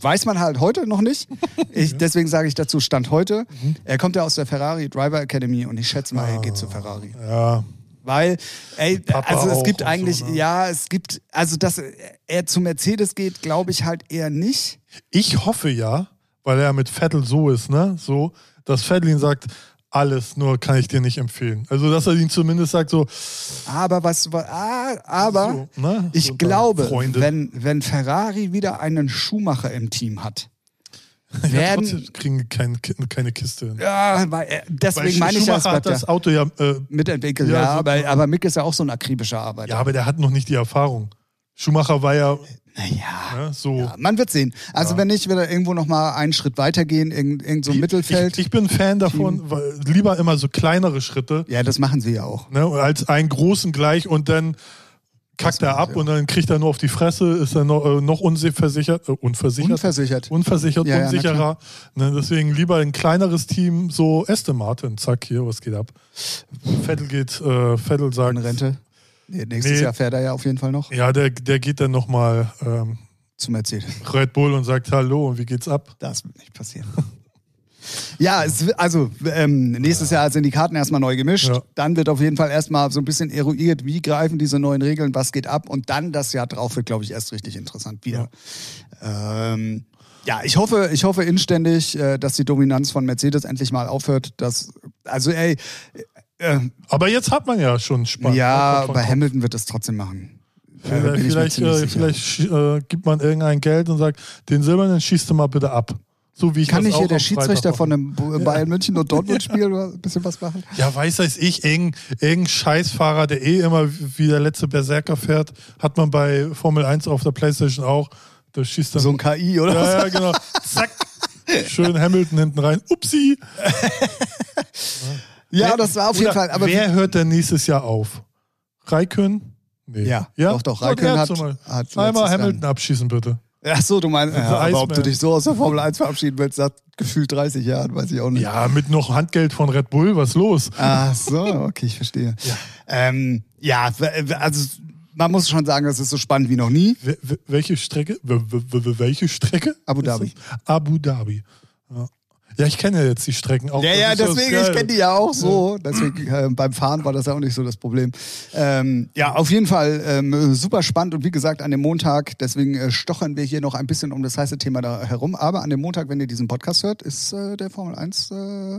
weiß man halt heute noch nicht. Ich, deswegen sage ich dazu, Stand heute. Mhm. Er kommt ja aus der Ferrari Driver Academy und ich schätze mal, ah, er geht zu Ferrari. Ja. Weil, ey, also es gibt eigentlich, so, ne? ja, es gibt, also dass er zu Mercedes geht, glaube ich halt eher nicht. Ich hoffe ja, weil er mit Vettel so ist, ne, so, dass Vettel ihn sagt, alles, nur kann ich dir nicht empfehlen. Also, dass er ihn zumindest sagt so... Aber was... Ah, aber so, ne? ich so glaube, wenn, wenn Ferrari wieder einen Schumacher im Team hat, ja, werden... Trotzdem kriegen die kein, keine Kiste. Ja, weil, deswegen weil meine ich ja... Schumacher hat das Auto ja... Äh, mitentwickelt, ja. ja so, aber, aber Mick ist ja auch so ein akribischer Arbeiter. Ja, aber der hat noch nicht die Erfahrung. Schumacher war ja... Naja, ja, so. ja, man wird sehen. Also ja. wenn nicht, wird er irgendwo nochmal einen Schritt weitergehen, irgend, irgend so ein Mittelfeld. Ich, ich bin Fan davon, weil lieber immer so kleinere Schritte. Ja, das machen sie ja auch. Ne, als einen großen gleich und dann kackt das er ab und dann kriegt er nur auf die Fresse, ist er noch, äh, noch unversichert, äh, unversichert, unversichert, unversichert, ja, unsicherer. Ja, ne, deswegen lieber ein kleineres Team, so Aston Martin, zack, hier, was geht ab? Vettel geht, äh, Vettel sagt... In Rente. Nee, nächstes nee. Jahr fährt er ja auf jeden Fall noch. Ja, der, der geht dann nochmal ähm, zu Mercedes. Red Bull und sagt Hallo und wie geht's ab? Das wird nicht passieren. Ja, es, also ähm, nächstes Jahr sind die Karten erstmal neu gemischt. Ja. Dann wird auf jeden Fall erstmal so ein bisschen eruiert, wie greifen diese neuen Regeln, was geht ab. Und dann das Jahr drauf wird, glaube ich, erst richtig interessant wieder. Ja. Ähm, ja, ich hoffe, ich hoffe inständig, dass die Dominanz von Mercedes endlich mal aufhört. Dass, also ey... Ähm, aber jetzt hat man ja schon Spaß. Ja, bei Hamilton wird es trotzdem machen. Vielleicht, vielleicht, vielleicht äh, gibt man irgendein Geld und sagt, den Silbernen schießt du mal bitte ab. So wie ich Kann das nicht hier der Schiedsrichter von dem Bayern München und Dortmund-Spiel ja. ein bisschen was machen? Ja, weiß das ich, irgendein, irgendein Scheißfahrer, der eh immer wie der letzte Berserker fährt, hat man bei Formel eins auf der Playstation auch. Das schießt dann so ein K I, oder? Ja, ja, genau. Zack. Schön Hamilton hinten rein. Upsi. Ja, wer, das war auf jeden Fall. Aber wer hört denn nächstes Jahr auf? Räikkönen? Nee. Ja, ja, doch, doch. Räikkönen hat, hat einmal Hamilton dann abschießen, bitte. Ach so, du meinst, ja, aber ob du dich so aus der Formel eins verabschieden willst, seit gefühlt dreißig Jahren, weiß ich auch nicht. Ja, mit noch Handgeld von Red Bull, was los? Ach so, okay, ich verstehe. Ja, ähm, ja also man muss schon sagen, das ist so spannend wie noch nie. Wel- welche Strecke? Wel- wel- welche Strecke? Abu Dhabi. Abu Dhabi. Ja. Ja, ich kenne ja jetzt die Strecken auch. Ja, ja, deswegen, ich kenne die ja auch so. Deswegen, äh, beim Fahren war das ja auch nicht so das Problem. Ähm, ja, auf jeden Fall ähm, super spannend. Und wie gesagt, an dem Montag, deswegen äh, stochern wir hier noch ein bisschen um das heiße Thema da herum. Aber an dem Montag, wenn ihr diesen Podcast hört, ist äh, der Formel eins äh,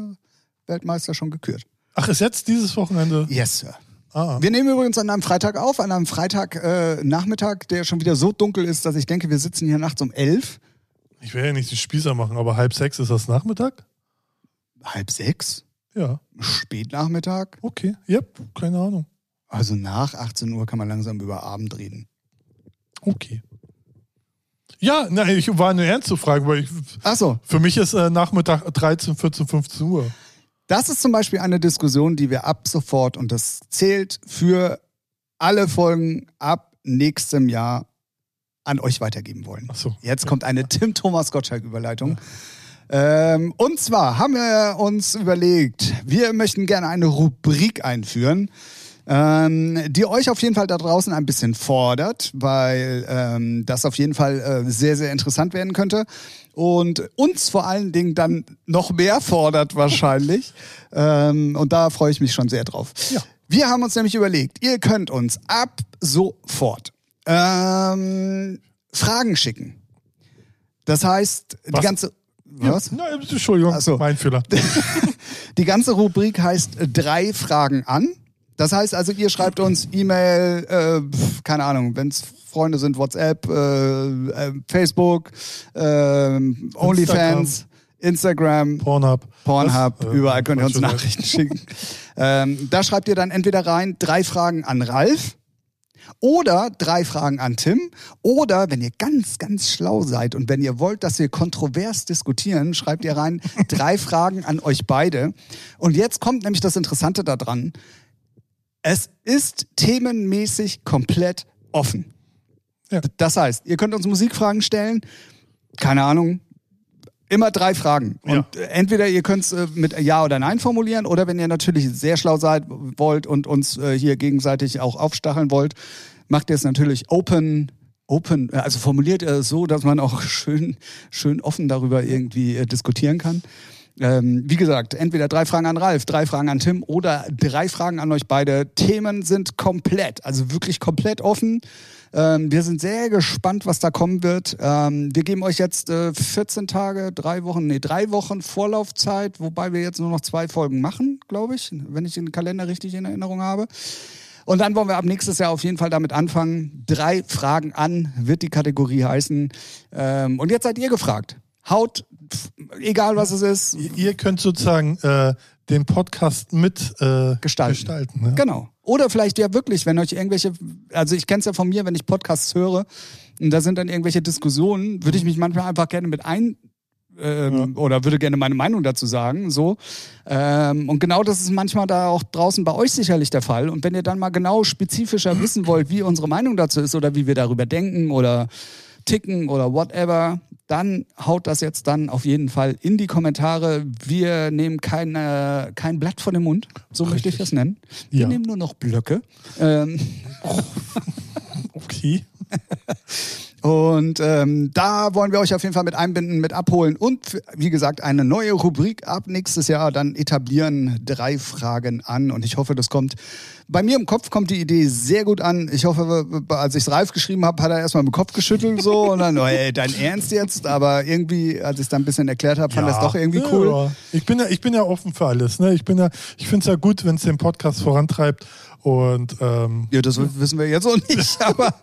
Weltmeister schon gekürt. Ach, ist jetzt dieses Wochenende? Yes, Sir. Ah. Wir nehmen übrigens an einem Freitag auf, an einem Freitagnachmittag, äh, der schon wieder so dunkel ist, dass ich denke, wir sitzen hier nachts um elf. Ich will ja nicht den Spießer machen, aber halb sechs ist das Nachmittag? Halb sechs? Ja. Spätnachmittag? Okay, yep, keine Ahnung. Also nach achtzehn Uhr kann man langsam über Abend reden. Okay. Ja, na, ich war eine ernste Frage, weil ich, ach so. Für mich ist äh, Nachmittag dreizehn, vierzehn, fünfzehn Uhr. Das ist zum Beispiel eine Diskussion, die wir ab sofort, und das zählt für alle Folgen ab nächstem Jahr, an euch weitergeben wollen. Ach so. Jetzt kommt eine Tim-Thomas-Gottschalk-Überleitung. Ja. Ähm, und zwar haben wir uns überlegt, wir möchten gerne eine Rubrik einführen, ähm, die euch auf jeden Fall da draußen ein bisschen fordert, weil ähm, das auf jeden Fall äh, sehr, sehr interessant werden könnte. Und uns vor allen Dingen dann noch mehr fordert wahrscheinlich. ähm, und da freue ich mich schon sehr drauf. Ja. Wir haben uns nämlich überlegt, ihr könnt uns ab sofort Ähm, Fragen schicken. Das heißt, was? die ganze... Was? Ja, nein, Entschuldigung, ach so. Mein Fehler. Die ganze Rubrik heißt drei Fragen an. Das heißt also, ihr schreibt uns E-Mail, äh, keine Ahnung, wenn es Freunde sind, WhatsApp, äh, Facebook, äh, OnlyFans, Instagram, Pornhub, Pornhub äh, überall könnt ihr uns Nachrichten schicken. ähm, da schreibt ihr dann entweder rein, drei Fragen an Ralf, oder drei Fragen an Tim. Oder, wenn ihr ganz, ganz schlau seid und wenn ihr wollt, dass wir kontrovers diskutieren, schreibt ihr rein, drei Fragen an euch beide. Und jetzt kommt nämlich das Interessante daran. Es ist themenmäßig komplett offen. Ja. Das heißt, ihr könnt uns Musikfragen stellen. Keine Ahnung. Immer drei Fragen. Und ja. Entweder ihr könnt es mit Ja oder Nein formulieren, oder wenn ihr natürlich sehr schlau seid, wollt und uns hier gegenseitig auch aufstacheln wollt, macht ihr es natürlich open, open, also formuliert es so, dass man auch schön, schön offen darüber irgendwie diskutieren kann. Ähm, wie gesagt, entweder drei Fragen an Ralf, drei Fragen an Tim oder drei Fragen an euch beide. Themen sind komplett, also wirklich komplett offen. Ähm, wir sind sehr gespannt, was da kommen wird. Ähm, wir geben euch jetzt äh, vierzehn Tage, drei Wochen, nee, drei Wochen Vorlaufzeit, wobei wir jetzt nur noch zwei Folgen machen, glaube ich, wenn ich den Kalender richtig in Erinnerung habe. Und dann wollen wir ab nächstes Jahr auf jeden Fall damit anfangen. Drei Fragen an wird die Kategorie heißen. Ähm, und jetzt seid ihr gefragt. Haut, egal was es ist. Ihr könnt sozusagen äh, den Podcast mit äh, gestalten. gestalten ja. Genau. Oder vielleicht ja wirklich, wenn euch irgendwelche, also ich kenne es ja von mir, wenn ich Podcasts höre, und da sind dann irgendwelche Diskussionen, würde ich mich manchmal einfach gerne mit ein, ähm, ja. oder würde gerne meine Meinung dazu sagen, so. Ähm, und genau das ist manchmal da auch draußen bei euch sicherlich der Fall. Und wenn ihr dann mal genau spezifischer wissen wollt, wie unsere Meinung dazu ist oder wie wir darüber denken oder ticken oder whatever, dann haut das jetzt dann auf jeden Fall in die Kommentare. Wir nehmen keine, kein Blatt vor den Mund, so richtig. Möchte ich das nennen. Wir ja. nehmen nur noch Blöcke. Ähm. Okay. Und ähm, da wollen wir euch auf jeden Fall mit einbinden, mit abholen und wie gesagt eine neue Rubrik ab nächstes Jahr dann etablieren, drei Fragen an, und ich hoffe, das kommt, bei mir im Kopf kommt die Idee sehr gut an. Ich hoffe, als ich es Ralf geschrieben habe, hat er erstmal den Kopf geschüttelt so und dann, oh, ey, dein Ernst jetzt, aber irgendwie, als ich es dann ein bisschen erklärt habe, fand ja, das doch irgendwie cool. Ja. Ich bin ja, ich bin ja offen für alles, ne? Ich bin ja, ich finde es ja gut, wenn es den Podcast vorantreibt. Und, ähm, ja, das wissen wir jetzt auch nicht, aber...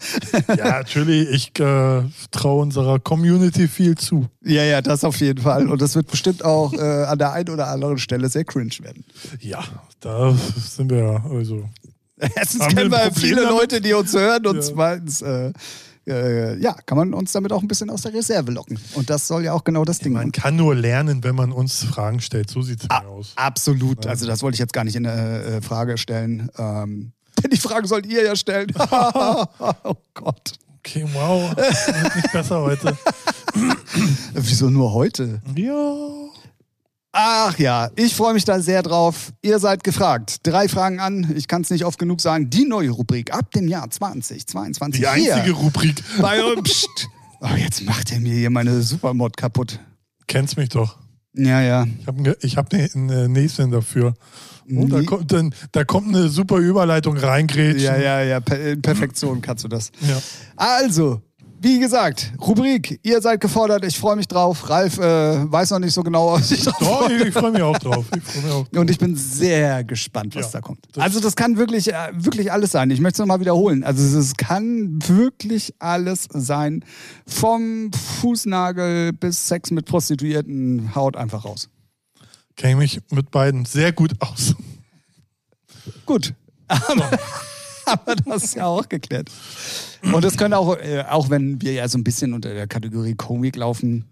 ja, natürlich, ich äh, traue unserer Community viel zu. Ja, ja, das auf jeden Fall. Und das wird bestimmt auch äh, an der einen oder anderen Stelle sehr cringe werden. Ja, da sind wir ja, also... Erstens kennen wir viele damit? Leute, die uns hören, und ja. zweitens... Äh, äh, ja, kann man uns damit auch ein bisschen aus der Reserve locken. Und das soll ja auch genau das ja, Ding man machen. Man kann nur lernen, wenn man uns Fragen stellt. So sieht es mir aus. Absolut. Ja. Also das wollte ich jetzt gar nicht in äh, Frage stellen. Ähm, denn die Fragen sollt ihr ja stellen. Oh Gott. Okay, wow. Das wird nicht besser heute. Wieso nur heute? Ja. Ach ja, ich freue mich da sehr drauf. Ihr seid gefragt. Drei Fragen an, ich kann es nicht oft genug sagen. Die neue Rubrik ab dem Jahr zwanzig zweiundzwanzig. Die einzige hier Rubrik. Bei uns. Oh, jetzt macht er mir hier meine Supermod kaputt. Kennst mich doch. Ja, ja. Ich habe ich hab einen Näschen dafür. Oh, da, kommt, dann, da kommt eine super Überleitung reingrätschen. Ja, ja, ja. In Perfektion kannst du das. Ja. Also, wie gesagt, Rubrik, ihr seid gefordert, ich freue mich drauf. Ralf äh, weiß noch nicht so genau, was ich drauf Doch, ich, ich freue mich auch drauf. Ich freu mich auch drauf. Und ich bin sehr gespannt, was ja, da kommt. Das also das kann wirklich, äh, wirklich alles sein. Ich möchte es nochmal wiederholen. Also es kann wirklich alles sein. Vom Fußnagel bis Sex mit Prostituierten, haut einfach raus. Kenne ich mich mit beiden sehr gut aus. Gut. Aber Aber das ist ja auch geklärt. Und das können auch, äh, auch wenn wir ja so ein bisschen unter der Kategorie Komik laufen.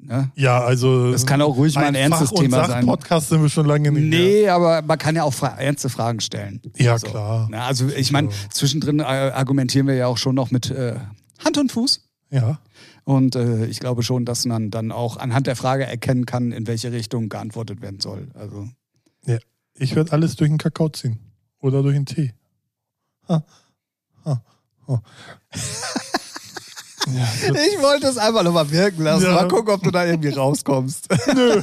Ne? Ja, also. Das kann auch ruhig ein mal ein ernstes Fach- Thema sein. Podcast sind wir schon lange nicht mehr. Nee, aber man kann ja auch fra- ernste Fragen stellen. Ja, so. Klar. Na, also, ich meine, zwischendrin äh, argumentieren wir ja auch schon noch mit äh, Hand und Fuß. Ja. Und äh, ich glaube schon, dass man dann auch anhand der Frage erkennen kann, in welche Richtung geantwortet werden soll. Also. Ja, ich werde alles durch den Kakao ziehen. Oder durch den Tee. Ah, ah, ah. Ja, ich wollte es einfach noch mal wirken lassen. Ja. Mal gucken, ob du da irgendwie rauskommst. Nö.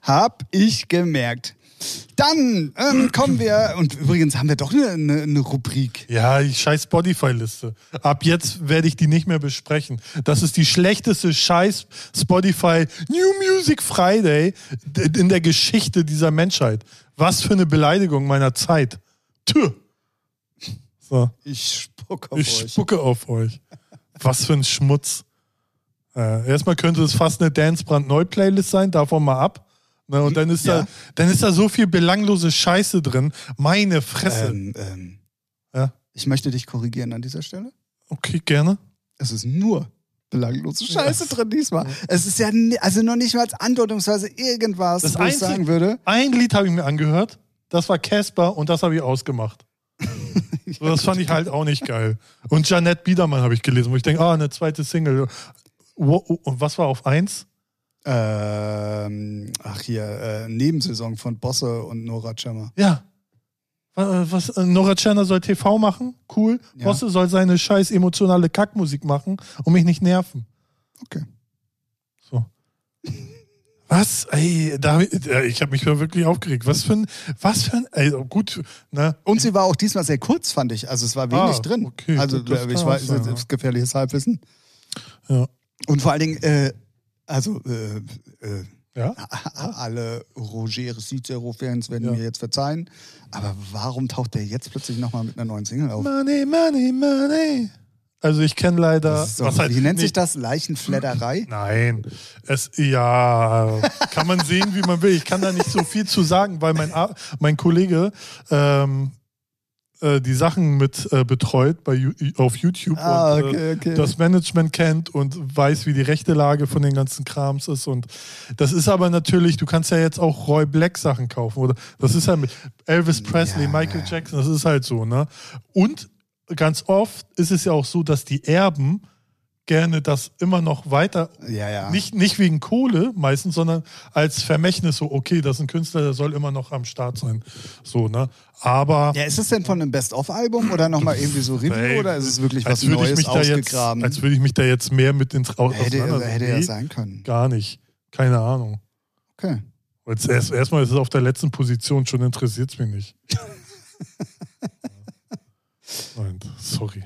Hab ich gemerkt. Dann ähm, kommen wir, und übrigens haben wir doch eine, eine, eine Rubrik. Ja, die scheiß Spotify-Liste. Ab jetzt werde ich die nicht mehr besprechen. Das ist die schlechteste scheiß Spotify New Music Friday in der Geschichte dieser Menschheit. Was für eine Beleidigung meiner Zeit. Tö. So. Ich spucke auf ich euch. Ich spucke auf euch. Was für ein Schmutz. Äh, erstmal könnte es fast eine Dance-Brand-Neu-Playlist sein, davon mal ab. Na, und dann ist, ja. da, dann ist da so viel belanglose Scheiße drin. Meine Fresse. Ähm, ähm, ja? Ich möchte dich korrigieren an dieser Stelle. Okay, gerne. Es ist nur belanglose Scheiße ja. drin diesmal. Es ist ja also noch nicht mal andeutungsweise irgendwas, das was ich sagen Lied, würde. Ein Lied habe ich mir angehört. Das war Casper und das habe ich ausgemacht. So, das fand ich halt auch nicht geil. Und Janette Biedermann habe ich gelesen, wo ich denke, ah, eine zweite Single. Und was war auf eins? Ähm, ach hier, äh, Nebensaison von Bosse und Nora Tschirner. Ja. Was, äh, Nora Tschirner soll T V machen, cool. Ja. Bosse soll seine scheiß emotionale Kackmusik machen und mich nicht nerven. Okay. So. Was? Ey, da, ich habe mich wirklich aufgeregt. Was für ein, was für ein, ey, gut, ne? Und sie war auch diesmal sehr kurz, fand ich. Also es war wenig ah, drin. Okay, also ich weiß, das ist gefährliches Halbwissen. Ja. Und vor allen Dingen, äh, also, äh, äh, ja? alle Roger Cicero-Fans werden ja. mir jetzt verzeihen. Aber warum taucht der jetzt plötzlich nochmal mit einer neuen Single auf? Money, money, money. Also ich kenne leider... So, was halt, wie nennt nee, sich das? Leichenfledderei? Nein. Es, ja, kann man sehen, wie man will. Ich kann da nicht so viel zu sagen, weil mein, mein Kollege ähm, äh, die Sachen mit äh, betreut bei, auf YouTube ah, und okay, okay. Äh, das Management kennt und weiß, wie die rechte Lage von den ganzen Krams ist. Und das ist aber natürlich, du kannst ja jetzt auch Roy Black Sachen kaufen. Oder? Das ist halt mit Elvis Presley, ja. Michael Jackson, das ist halt so, ne? Und ganz oft ist es ja auch so, dass die Erben gerne das immer noch weiter, ja, ja. Nicht, nicht wegen Kohle meistens, sondern als Vermächtnis so, okay, das ist ein Künstler, der soll immer noch am Start sein. So, ne? Aber... Ja, ist es denn von einem Best-of-Album oder nochmal irgendwie so Review oder ist es wirklich was Neues ausgegraben? Jetzt, als würde ich mich da jetzt mehr mit ins Auto auseinandersetzen. Hätte, hätte nee, ja sein können. Gar nicht. Keine Ahnung. Okay. Erst, erstmal ist es auf der letzten Position, schon interessiert es mich nicht. Nein, sorry.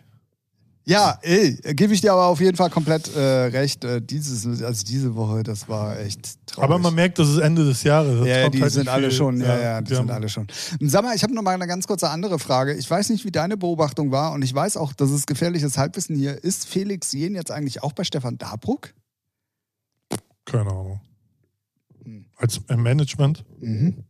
Ja, ey, gebe ich dir aber auf jeden Fall komplett äh, recht. Äh, dieses, also diese Woche, das war echt traurig. Aber man merkt, das ist Ende des Jahres. Ja, ja, die halt sind alle viel, schon. Ja, ja, die sind alle schon. Sag mal, ich habe noch mal eine ganz kurze andere Frage. Ich weiß nicht, wie deine Beobachtung war und ich weiß auch, dass es gefährliches Halbwissen hier. Ist Felix Jen jetzt eigentlich auch bei Stefan Dabruck? Keine Ahnung. Als im Management? Mhm.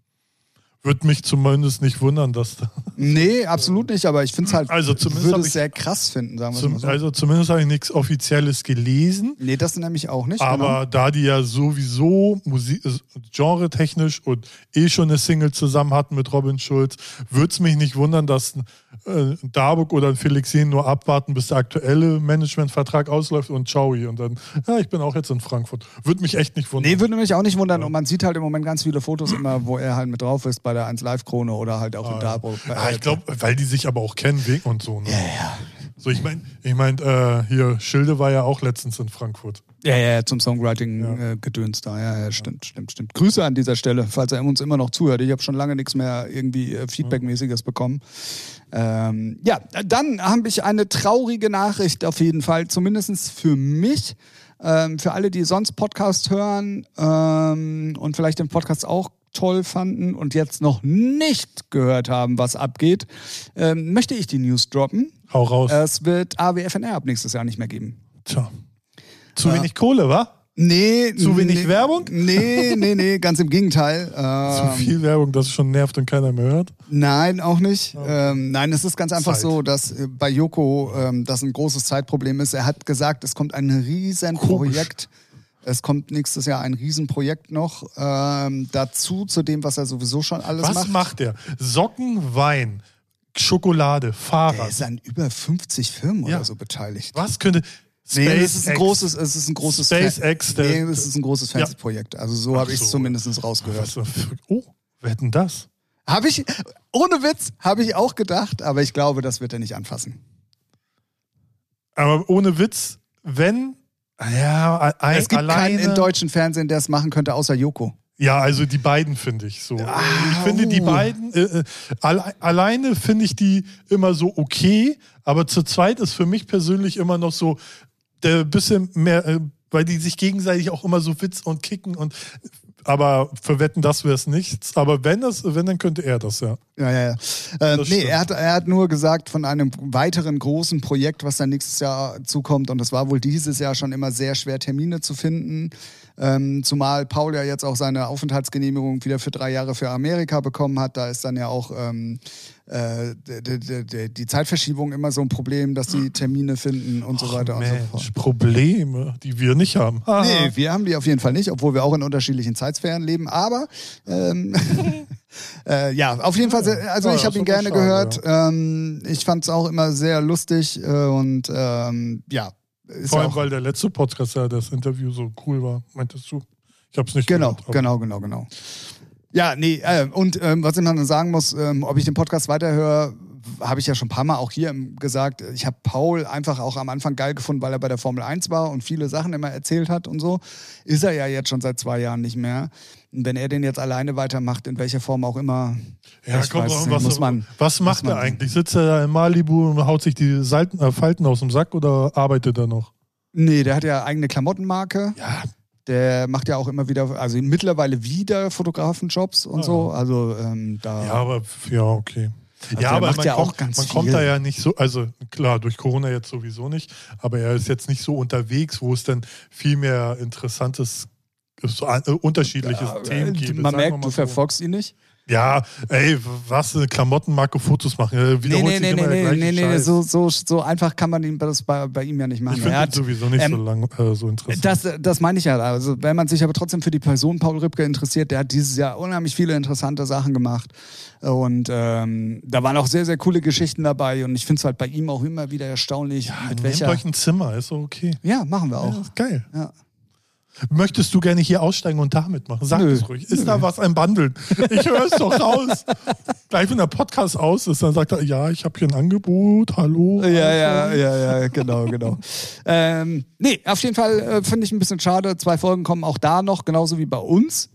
Würde mich zumindest nicht wundern, dass da... Nee, absolut nicht, aber ich finde es halt, also würde es sehr krass finden, sagen wir zum, mal so. Also zumindest habe ich nichts Offizielles gelesen. Nee, das nämlich auch nicht. Aber genau, da die ja sowieso Musik, genre-technisch und eh schon eine Single zusammen hatten mit Robin Schulz, würde es mich nicht wundern, dass äh, Darburg oder ein Felix Jen nur abwarten, bis der aktuelle Managementvertrag ausläuft und tschaui. Und dann, ja, ich bin auch jetzt in Frankfurt. Würde mich echt nicht wundern. Nee, würde mich auch nicht wundern. Ja. Und man sieht halt im Moment ganz viele Fotos immer, wo er halt mit drauf ist, bei der eins Live Krone oder halt auch ah, in Darburg. Ah, ich glaube, weil die sich aber auch kennen und so. Ne? Ja, ja. So, ich meine, ich mein, äh, hier, Schilde war ja auch letztens in Frankfurt. Ja, ja, zum Songwriting-Gedöns ja. äh, da. Ja, ja, stimmt, ja. stimmt, stimmt. Grüße an dieser Stelle, falls er uns immer noch zuhört. Ich habe schon lange nichts mehr irgendwie äh, Feedback-mäßiges ja. bekommen. Ähm, ja, dann habe ich eine traurige Nachricht auf jeden Fall, zumindest für mich. Ähm, für alle, die sonst Podcast hören ähm, und vielleicht den Podcast auch toll fanden und jetzt noch nicht gehört haben, was abgeht, ähm, möchte ich die News droppen. Hau raus. Es wird A W F N R ab nächstes Jahr nicht mehr geben. Tja. Zu äh, wenig Kohle, wa? Nee. Zu wenig nee, Werbung? Nee, nee, nee, ganz im Gegenteil. Ähm, Zu viel Werbung, das schon nervt und keiner mehr hört? Nein, auch nicht. Ähm, nein, es ist ganz einfach Zeit. so, dass bei Joko ähm, das ein großes Zeitproblem ist. Er hat gesagt, es kommt ein riesen Komisch. Projekt. Es kommt nächstes Jahr ein Riesenprojekt noch ähm, dazu, zu dem, was er sowieso schon alles was macht. Was macht er? Socken, Wein, Schokolade, Fahrrad. Er ist an über fünfzig Firmen ja. oder so beteiligt. Was könnte... Space nee, es ist ein großes, es ist ein großes, SpaceX, Fan- nee, es ist ein großes Fernsehprojekt. Ja. Also so habe ich es so. zumindest rausgehört. Oh, wer hat denn das? Habe ich, ohne Witz, habe ich auch gedacht, aber ich glaube, das wird er nicht anfassen. Aber ohne Witz, wenn... Ja, ein, es gibt alleine. keinen im deutschen Fernsehen, der es machen könnte, außer Joko. Ja, also die beiden finde ich so. Ah, ich finde uh. die beiden, äh, alle, alleine finde ich die immer so okay, aber zu zweit ist für mich persönlich immer noch so der bisschen mehr, äh, weil die sich gegenseitig auch immer so Witz und kicken und... Aber für Wetten, das wäre es nichts. Aber wenn, das, wenn, dann könnte er das, ja. Ja, ja, ja. Ähm, nee, er hat, er hat nur gesagt von einem weiteren großen Projekt, was dann nächstes Jahr zukommt. Und das war wohl dieses Jahr schon immer sehr schwer, Termine zu finden. Ähm, zumal Paul ja jetzt auch seine Aufenthaltsgenehmigung wieder für drei Jahre für Amerika bekommen hat. Da ist dann ja auch... Ähm, Äh, d- d- d- die Zeitverschiebung immer so ein Problem, dass die Termine finden und Och so weiter Mensch, und so fort. Probleme, die wir nicht haben. Ah. Nee, wir haben die auf jeden Fall nicht, obwohl wir auch in unterschiedlichen Zeitsphären leben, aber ähm, äh, ja, auf jeden Fall, also ja, ich habe ihn gerne schade, gehört. Ja. Ähm, ich fand es auch immer sehr lustig äh, und ähm, ja. Ist Vor allem, auch, weil der letzte Podcast, ja, das Interview so cool war, meintest du? Ich hab's nicht genau, gehört. Genau, genau, genau, genau. Ja, nee, äh, und ähm, was ich noch sagen muss, ähm, ob ich den Podcast weiterhöre, habe ich ja schon ein paar Mal auch hier gesagt, ich habe Paul einfach auch am Anfang geil gefunden, weil er bei der Formel eins war und viele Sachen immer erzählt hat und so. Ist er ja jetzt schon seit zwei Jahren nicht mehr. Und wenn er den jetzt alleine weitermacht, in welcher Form auch immer, ja, ich weiß, was, muss man... Was macht muss man, er eigentlich? Sitzt er da in Malibu und haut sich die Seiten, äh, Falten aus dem Sack oder arbeitet er noch? Nee, der hat ja eigene Klamottenmarke. Ja, der macht ja auch immer wieder, also mittlerweile wieder Fotografenjobs und ah, so. Also ähm, da. Ja, aber ja, okay. Also ja, aber macht man, ja kommt, auch ganz man viel. kommt da ja nicht so, also klar, durch Corona jetzt sowieso nicht, aber er ist jetzt nicht so unterwegs, wo es dann viel mehr interessantes, äh, unterschiedliches ja, Themen gibt. Man merkt, du so. verfolgst ihn nicht. Ja, ey, was, eine Klamottenmarke, Fotos machen. Er wiederholt nee, nee, sich nee, immer nee, der gleiche nee, nee, Scheiß. So, so, so einfach kann man das bei, bei ihm ja nicht machen. Ich finde ihn sowieso nicht ähm, so lang äh, so interessant. Das, das meine ich ja. Also, wenn man sich aber trotzdem für die Person Paul Rübke interessiert, der hat dieses Jahr unheimlich viele interessante Sachen gemacht. Und ähm, da waren auch sehr, sehr coole Geschichten dabei. Und ich finde es halt bei ihm auch immer wieder erstaunlich. Ja, mit welcher... Nehmt euch ein Zimmer, ist doch okay. Ja, machen wir auch. Ja, geil. Ja. Möchtest du gerne hier aussteigen und da mitmachen? Sag Nö. es ruhig. Ist Nö. da was ein Bandeln? Ich höre es doch raus. Gleich wenn der Podcast aus ist, dann sagt er, ja, ich habe hier ein Angebot, hallo. Ja, ja, ja, ja, genau, genau. ähm, nee, auf jeden Fall äh, finde ich ein bisschen schade. Zwei Folgen kommen auch da noch, genauso wie bei uns.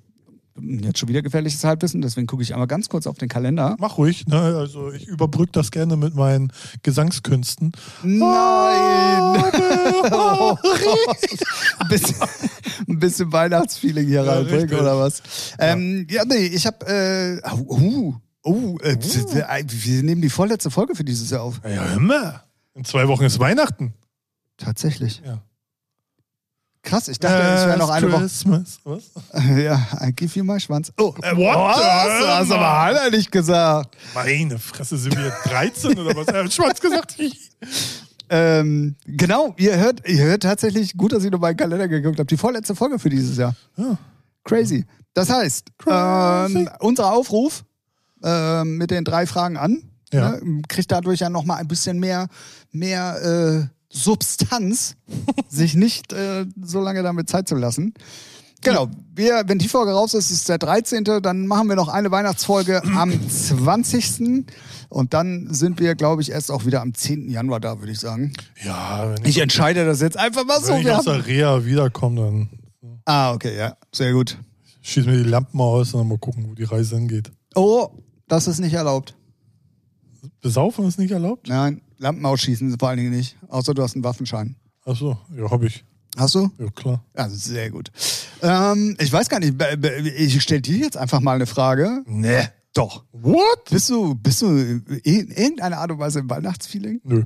Jetzt schon wieder gefährliches Halbwissen, deswegen gucke ich einmal ganz kurz auf den Kalender. Mach ruhig, ne? Also ich überbrücke das gerne mit meinen Gesangskünsten. Nein! Oh, ein, bisschen, ein bisschen Weihnachtsfeeling hier ja, reinbringen, oder was? Ähm, ja. ja, nee, ich hab... Äh, oh, oh, äh, oh, wir nehmen die vorletzte Folge für dieses Jahr auf. Ja, immer. In zwei Wochen ist Weihnachten. Tatsächlich. Ja. Krass, ich dachte, es wäre noch eine Christmas. Woche. Was? Ja, I give you my Schwanz. Oh, äh, what? Oh, hast du aber Heiler nicht gesagt. Meine Fresse, sind wir dreizehn oder was? Er hat Schwanz gesagt. ähm, genau, ihr hört, ihr hört tatsächlich, gut, dass ich noch meinen Kalender geguckt habe, die vorletzte Folge für dieses Jahr. Ja. Crazy. Das heißt, Crazy. Ähm, unser Aufruf äh, mit den drei Fragen an, ja. Ne, kriegt dadurch ja nochmal ein bisschen mehr, mehr, äh, Substanz, sich nicht äh, so lange damit Zeit zu lassen. Genau, wir, wenn die Folge raus ist, ist der dreizehnte Dann machen wir noch eine Weihnachtsfolge am zwanzigsten Und dann sind wir, glaube ich, erst auch wieder am zehnten Januar da, würde ich sagen. Ja. Wenn ich, ich entscheide das jetzt einfach mal wenn so. Wenn ich aus der Reha wiederkomme, dann... Ah, okay, ja. Sehr gut. Ich schieße mir die Lampen aus und dann mal gucken, wo die Reise hingeht. Oh, das ist nicht erlaubt. Besaufen ist nicht erlaubt? Nein. Lampen ausschießen vor allen Dingen nicht. Außer du hast einen Waffenschein. Ach so, ja, hab ich. Hast du? Ja, klar. Ja, sehr gut. Ähm, ich weiß gar nicht, ich stell dir jetzt einfach mal eine Frage. Nee. Doch. What? Bist du, bist du in irgendeiner Art und Weise im Weihnachtsfeeling? Nö.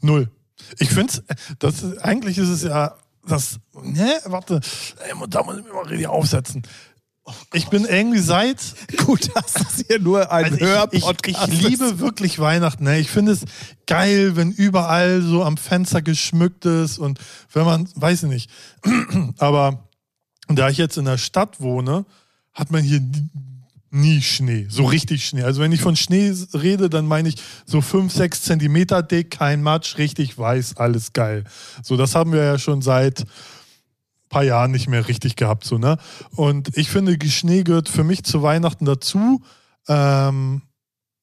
Null. Ich find's, das ist, eigentlich ist es ja, das, ne, warte, ey, da muss ich mir mal richtig aufsetzen. Oh, ich bin irgendwie seit... Gut, das ist hier nur ein also Hörpodcast. Ich, ich, ich liebe wirklich Weihnachten. Ne? Ich finde es geil, wenn überall so am Fenster geschmückt ist und wenn man, weiß ich nicht. Aber da ich jetzt in der Stadt wohne, hat man hier nie Schnee, so richtig Schnee. Also wenn ich von Schnee rede, dann meine ich so fünf, sechs Zentimeter dick, kein Matsch, richtig weiß, alles geil. So, das haben wir ja schon seit... paar Jahren nicht mehr richtig gehabt. So, ne? Und ich finde, Schnee gehört für mich zu Weihnachten dazu. Ähm,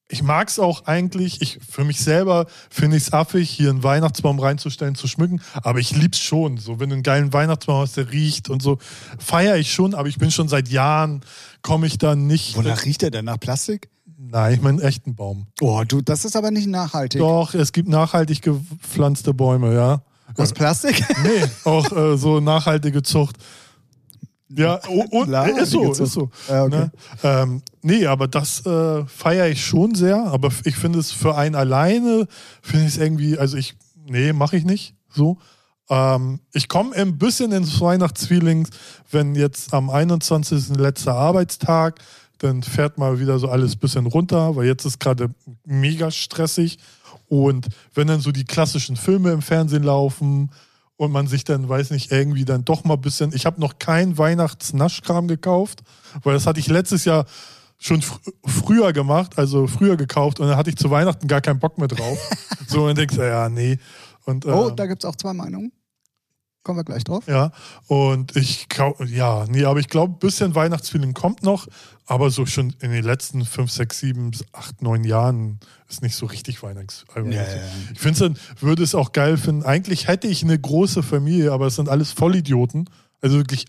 ich mag es auch eigentlich, ich, für mich selber finde ich es affig, hier einen Weihnachtsbaum reinzustellen, zu schmücken, aber ich lieb's schon. So, wenn du einen geilen Weihnachtsbaum hast, der riecht und so, feiere ich schon, aber ich bin schon seit Jahren, komme ich da nicht... Wonach riecht er denn? Nach Plastik? Nein, ich meine einen echten Baum. Oh, du, das ist aber nicht nachhaltig. Doch, es gibt nachhaltig gepflanzte Bäume, ja. Aus Plastik? Nee, auch äh, so nachhaltige Zucht. Ja, oh, oh, ist so, Zucht. Ist so. Ja, okay. Ne? Ähm, nee, aber das äh, feiere ich schon sehr, aber ich finde es für einen alleine, finde ich es irgendwie, also ich, nee, mache ich nicht so. Ähm, ich komme ein bisschen ins Weihnachtsfeeling, wenn jetzt am einundzwanzigsten letzter Arbeitstag, dann fährt mal wieder so alles ein bisschen runter, weil jetzt ist gerade mega stressig. Und wenn dann so die klassischen Filme im Fernsehen laufen und man sich dann, weiß nicht, irgendwie dann doch mal ein bisschen... Ich habe noch keinen Weihnachts-Naschkram gekauft, weil das hatte ich letztes Jahr schon fr- früher gemacht, also früher gekauft und dann hatte ich zu Weihnachten gar keinen Bock mehr drauf. So, und denkst du, ja, nee. Und, äh, oh, da gibt es auch zwei Meinungen. Kommen wir gleich drauf. Ja, und ich... Ja, nee, aber ich glaube, ein bisschen Weihnachtsfeeling kommt noch, aber so schon in den letzten fünf, sechs, sieben, acht, neun Jahren ist nicht so richtig Weihnachts. Ja, ja, ja. Ich finde, würde es auch geil finden. Eigentlich hätte ich eine große Familie, aber es sind alles Vollidioten. Also wirklich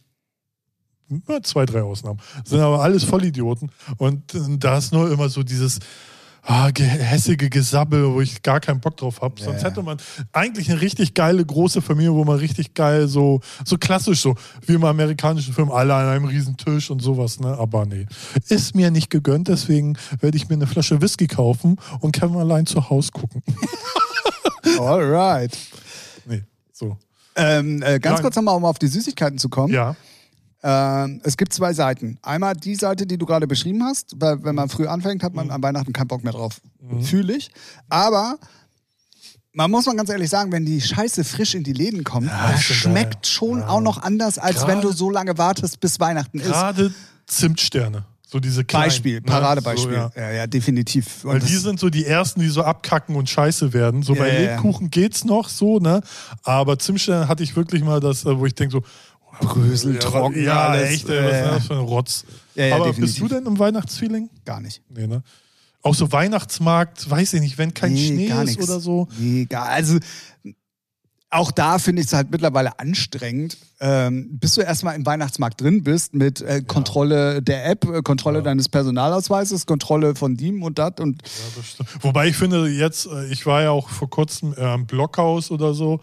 zwei, drei Ausnahmen. Es sind aber alles Vollidioten. Und da ist nur immer so dieses ah, gehässige Gesabbel, wo ich gar keinen Bock drauf habe. Ja, sonst hätte man eigentlich eine richtig geile große Familie, wo man richtig geil so, so klassisch so, wie im amerikanischen Film, alle an einem riesen Tisch und sowas, ne? Aber nee. Ist mir nicht gegönnt, deswegen werde ich mir eine Flasche Whisky kaufen und kann mal allein zu Hause gucken. Alright. Nee, so. Ähm, äh, ganz Nein. kurz nochmal, um auf die Süßigkeiten zu kommen. Ja. Es gibt zwei Seiten. Einmal die Seite, die du gerade beschrieben hast, weil wenn man früh anfängt, hat man mhm. an Weihnachten keinen Bock mehr drauf. Mhm. Fühle ich. Aber man muss mal ganz ehrlich sagen, wenn die Scheiße frisch in die Läden kommt, ja, das schmeckt geil. Schon ja. auch noch anders, als grade, wenn du so lange wartest, bis Weihnachten ist. Gerade Zimtsterne. So diese kleinen, Beispiel, Paradebeispiel. Ne? So, ja. ja, ja, definitiv. Und weil die sind so die ersten, die so abkacken und scheiße werden. So ja, bei Lebkuchen ja. geht's noch so, ne? Aber Zimtsterne hatte ich wirklich mal das, wo ich denke so, Brösel, ja, trocken, ja, alles. Echt, ey, was ist das für ein Rotz? Ja, ja, aber definitiv. Bist du denn im Weihnachtsfeeling? Gar nicht. Nee, ne? Auch so Weihnachtsmarkt, weiß ich nicht, wenn kein nee, Schnee ist nix. Oder so. Nee, gar Also, auch da finde ich es halt mittlerweile anstrengend, ähm, bis du erstmal im Weihnachtsmarkt drin bist mit äh, Kontrolle ja. der App, äh, Kontrolle ja. deines Personalausweises, Kontrolle von dem und dat und. Ja, das stimmt. Wobei ich finde, jetzt, ich war ja auch vor kurzem im äh, Blockhaus oder so.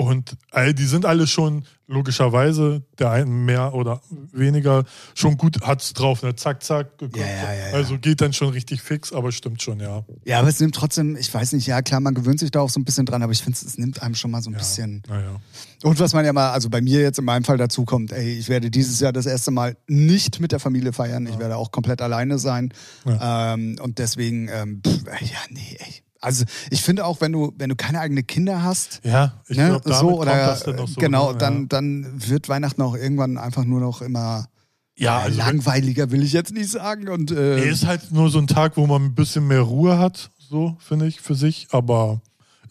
Und die sind alle schon, logischerweise, der einen mehr oder weniger, schon gut hat's drauf, ne? Zack, zack. Ja, ja, ja, ja. Also geht dann schon richtig fix, aber stimmt schon, ja. Ja, aber es nimmt trotzdem, ich weiß nicht, ja klar, man gewöhnt sich da auch so ein bisschen dran, aber ich finde, es nimmt einem schon mal so ein ja, bisschen. Ja. Und was man ja mal, also bei mir jetzt in meinem Fall dazu kommt, ey, ich werde dieses Jahr das erste Mal nicht mit der Familie feiern, ja. Ich werde auch komplett alleine sein. Ja. Ähm, und deswegen, ähm, pff, ja, nee, ey. Also ich finde auch, wenn du, wenn du keine eigenen Kinder hast, ja, ich ne, glaub, damit so, oder, kommt das denn noch so genau, dann, ja. dann wird Weihnachten auch irgendwann einfach nur noch immer ja, äh, also langweiliger, will ich jetzt nicht sagen. Und äh, nee, ist halt nur so ein Tag, wo man ein bisschen mehr Ruhe hat, so finde ich, für sich, aber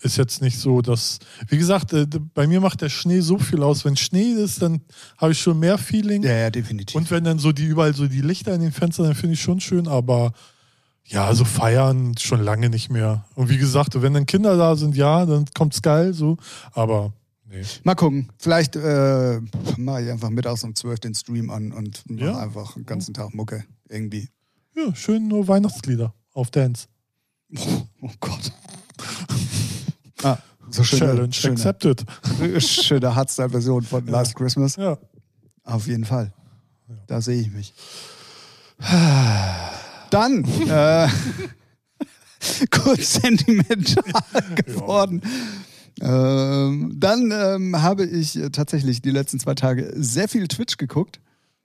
ist jetzt nicht so, dass, wie gesagt, äh, bei mir macht der Schnee so viel aus. Wenn Schnee ist, dann habe ich schon mehr Feeling. Ja, ja, definitiv. Und wenn dann so die überall so die Lichter in den Fenstern, dann finde ich schon schön, aber ja, so feiern schon lange nicht mehr. Und wie gesagt, wenn dann Kinder da sind, ja, dann kommt's geil, so. Aber nee. Mal gucken. Vielleicht äh, mache ich einfach mittags um zwölf den Stream an und mache ja. einfach den ganzen Tag Mucke irgendwie. Ja, schön nur Weihnachtslieder auf Dance. Oh, oh Gott. ah, so schöne, Challenge schöne, accepted. Schöne Hardstyle-Version von ja. Last Christmas. Ja. Auf jeden Fall. Ja. Da sehe ich mich. Dann äh, kurz sentimental geworden. Ja. Ähm, dann ähm, habe ich tatsächlich die letzten zwei Tage sehr viel Twitch geguckt.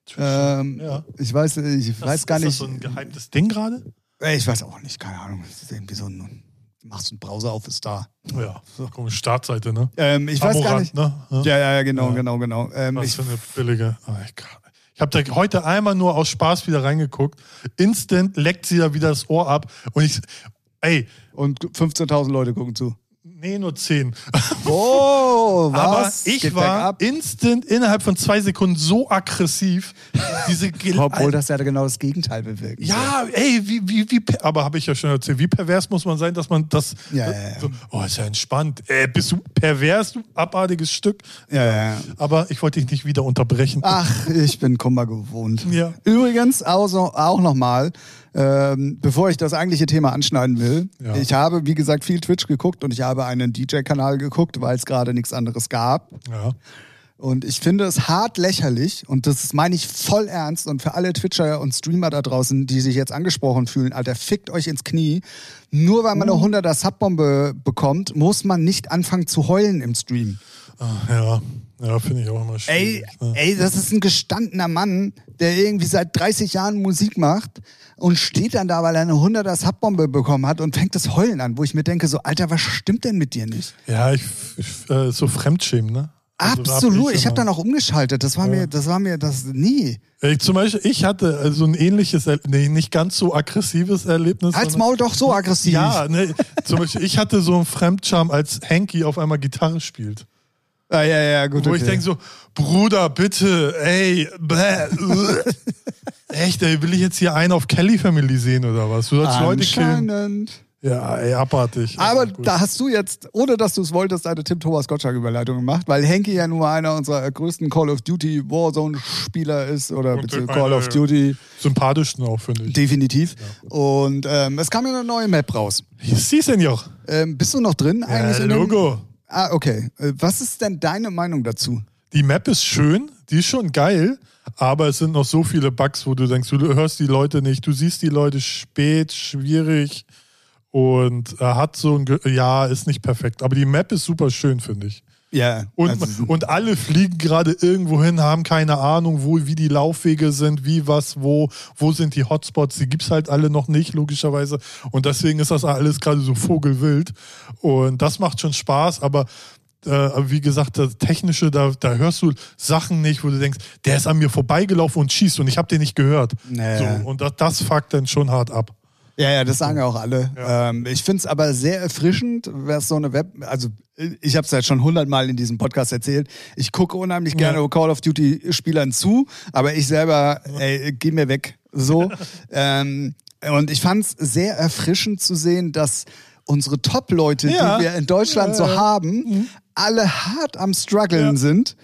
Twitch, ähm, ja. Ich weiß, ich das, weiß gar ist nicht. Ist das so ein geheimtes Ding gerade? Ich weiß auch nicht, keine Ahnung. Das ist irgendwie so ein, machst einen Browser auf, ist da. Ja, komische Startseite, ne? Ähm, ich Amorant, weiß gar nicht. Ne? Ja, ja, genau, ja. genau, genau. Ähm, Was für eine billige. Oh mein Gott. Ich habe da heute einmal nur aus Spaß wieder reingeguckt. Instant leckt sie da wieder das Ohr ab. Und ich, ey. Und fünfzehntausend Leute gucken zu. Nee, nur zehn. Oh, was? Aber ich Geht war instant innerhalb von zwei Sekunden so aggressiv. Diese Gel- Obwohl das ja genau das Gegenteil bewirkt. Ja, wird. ey, wie, wie, wie, aber habe ich ja schon erzählt, wie pervers muss man sein, dass man das ja, ja, ja. so, oh, ist ja entspannt. Äh, bist du pervers, du abartiges Stück? Ja, ja. Aber ich wollte dich nicht wieder unterbrechen. Ach, ich bin Kummer gewohnt. Ja. Übrigens, also, auch nochmal, Ähm, bevor ich das eigentliche Thema anschneiden will, ja. ich habe, wie gesagt, viel Twitch geguckt und ich habe einen D J-Kanal geguckt, weil es gerade nichts anderes gab. Ja. Und ich finde es hart lächerlich und das meine ich voll ernst und für alle Twitcher und Streamer da draußen, die sich jetzt angesprochen fühlen, Alter, fickt euch ins Knie. Nur weil man eine hunderter Subbombe bekommt, muss man nicht anfangen zu heulen im Stream. Ach, ja, ja, finde ich auch immer schwierig. Ey, ne? ey, das ist ein gestandener Mann, der irgendwie seit dreißig Jahren Musik macht und steht dann da, weil er eine hunderter Subbombe bekommen hat und fängt das Heulen an, wo ich mir denke, so, Alter, was stimmt denn mit dir nicht? Ja, ich, ich äh, so Fremdschämen, ne? Also, absolut, ich, ich habe dann auch umgeschaltet, das war ja. mir, das war mir das nie. Ich, zum Beispiel, ich hatte so ein ähnliches, nee, nicht ganz so aggressives Erlebnis. Als Maul doch so aggressiv. Ja, ne, zum Beispiel, ich hatte so einen Fremdscham, als Henky auf einmal Gitarre spielt. Ah, ja, ja, gut. Wo okay. ich denke so, Bruder, bitte, ey, bläh, echt, ey, will ich jetzt hier einen auf Kelly Family sehen oder was? Du sollst Leute killen. Ja, ey, abartig. Aber, aber da hast du jetzt, ohne dass du es wolltest, eine Tim-Thomas-Gottschalk-Überleitung gemacht, weil Henky ja nur einer unserer größten Call of Duty Warzone-Spieler ist oder beziehungsweise Call of Duty. Sympathischsten auch, finde ich. Definitiv. Ja. Und ähm, es kam ja eine neue Map raus. Sie, Senor. Ähm, bist du noch drin eigentlich? Ja, Logo. Ah, okay. Was ist denn deine Meinung dazu? Die Map ist schön, die ist schon geil, aber es sind noch so viele Bugs, wo du denkst, du hörst die Leute nicht, du siehst die Leute spät, schwierig und äh, hat so ein... Ge- ja, ist nicht perfekt, aber die Map ist super schön, finde ich. Ja. Und, also, und alle fliegen gerade irgendwo hin, haben keine Ahnung, wo, wie die Laufwege sind, wie, was, wo, wo sind die Hotspots, die gibt es halt alle noch nicht, logischerweise. Und deswegen ist das alles gerade so vogelwild. Und das macht schon Spaß, aber äh, wie gesagt, das Technische, da, da hörst du Sachen nicht, wo du denkst, der ist an mir vorbeigelaufen und schießt und ich habe den nicht gehört. Naja. So, und das, das fuckt dann schon hart ab. Ja, ja, das sagen auch alle. Ja. Ähm, ich finde es aber sehr erfrischend, was so eine Web... Also ich habe es ja schon hundertmal in diesem Podcast erzählt. Ich gucke unheimlich gerne ja. Call of Duty-Spielern zu, aber ich selber, ey, geh mir weg. So. ähm, und ich fand es sehr erfrischend zu sehen, dass unsere Top-Leute, ja. die wir in Deutschland ja. so haben, mhm. alle hart am Struggeln ja. sind.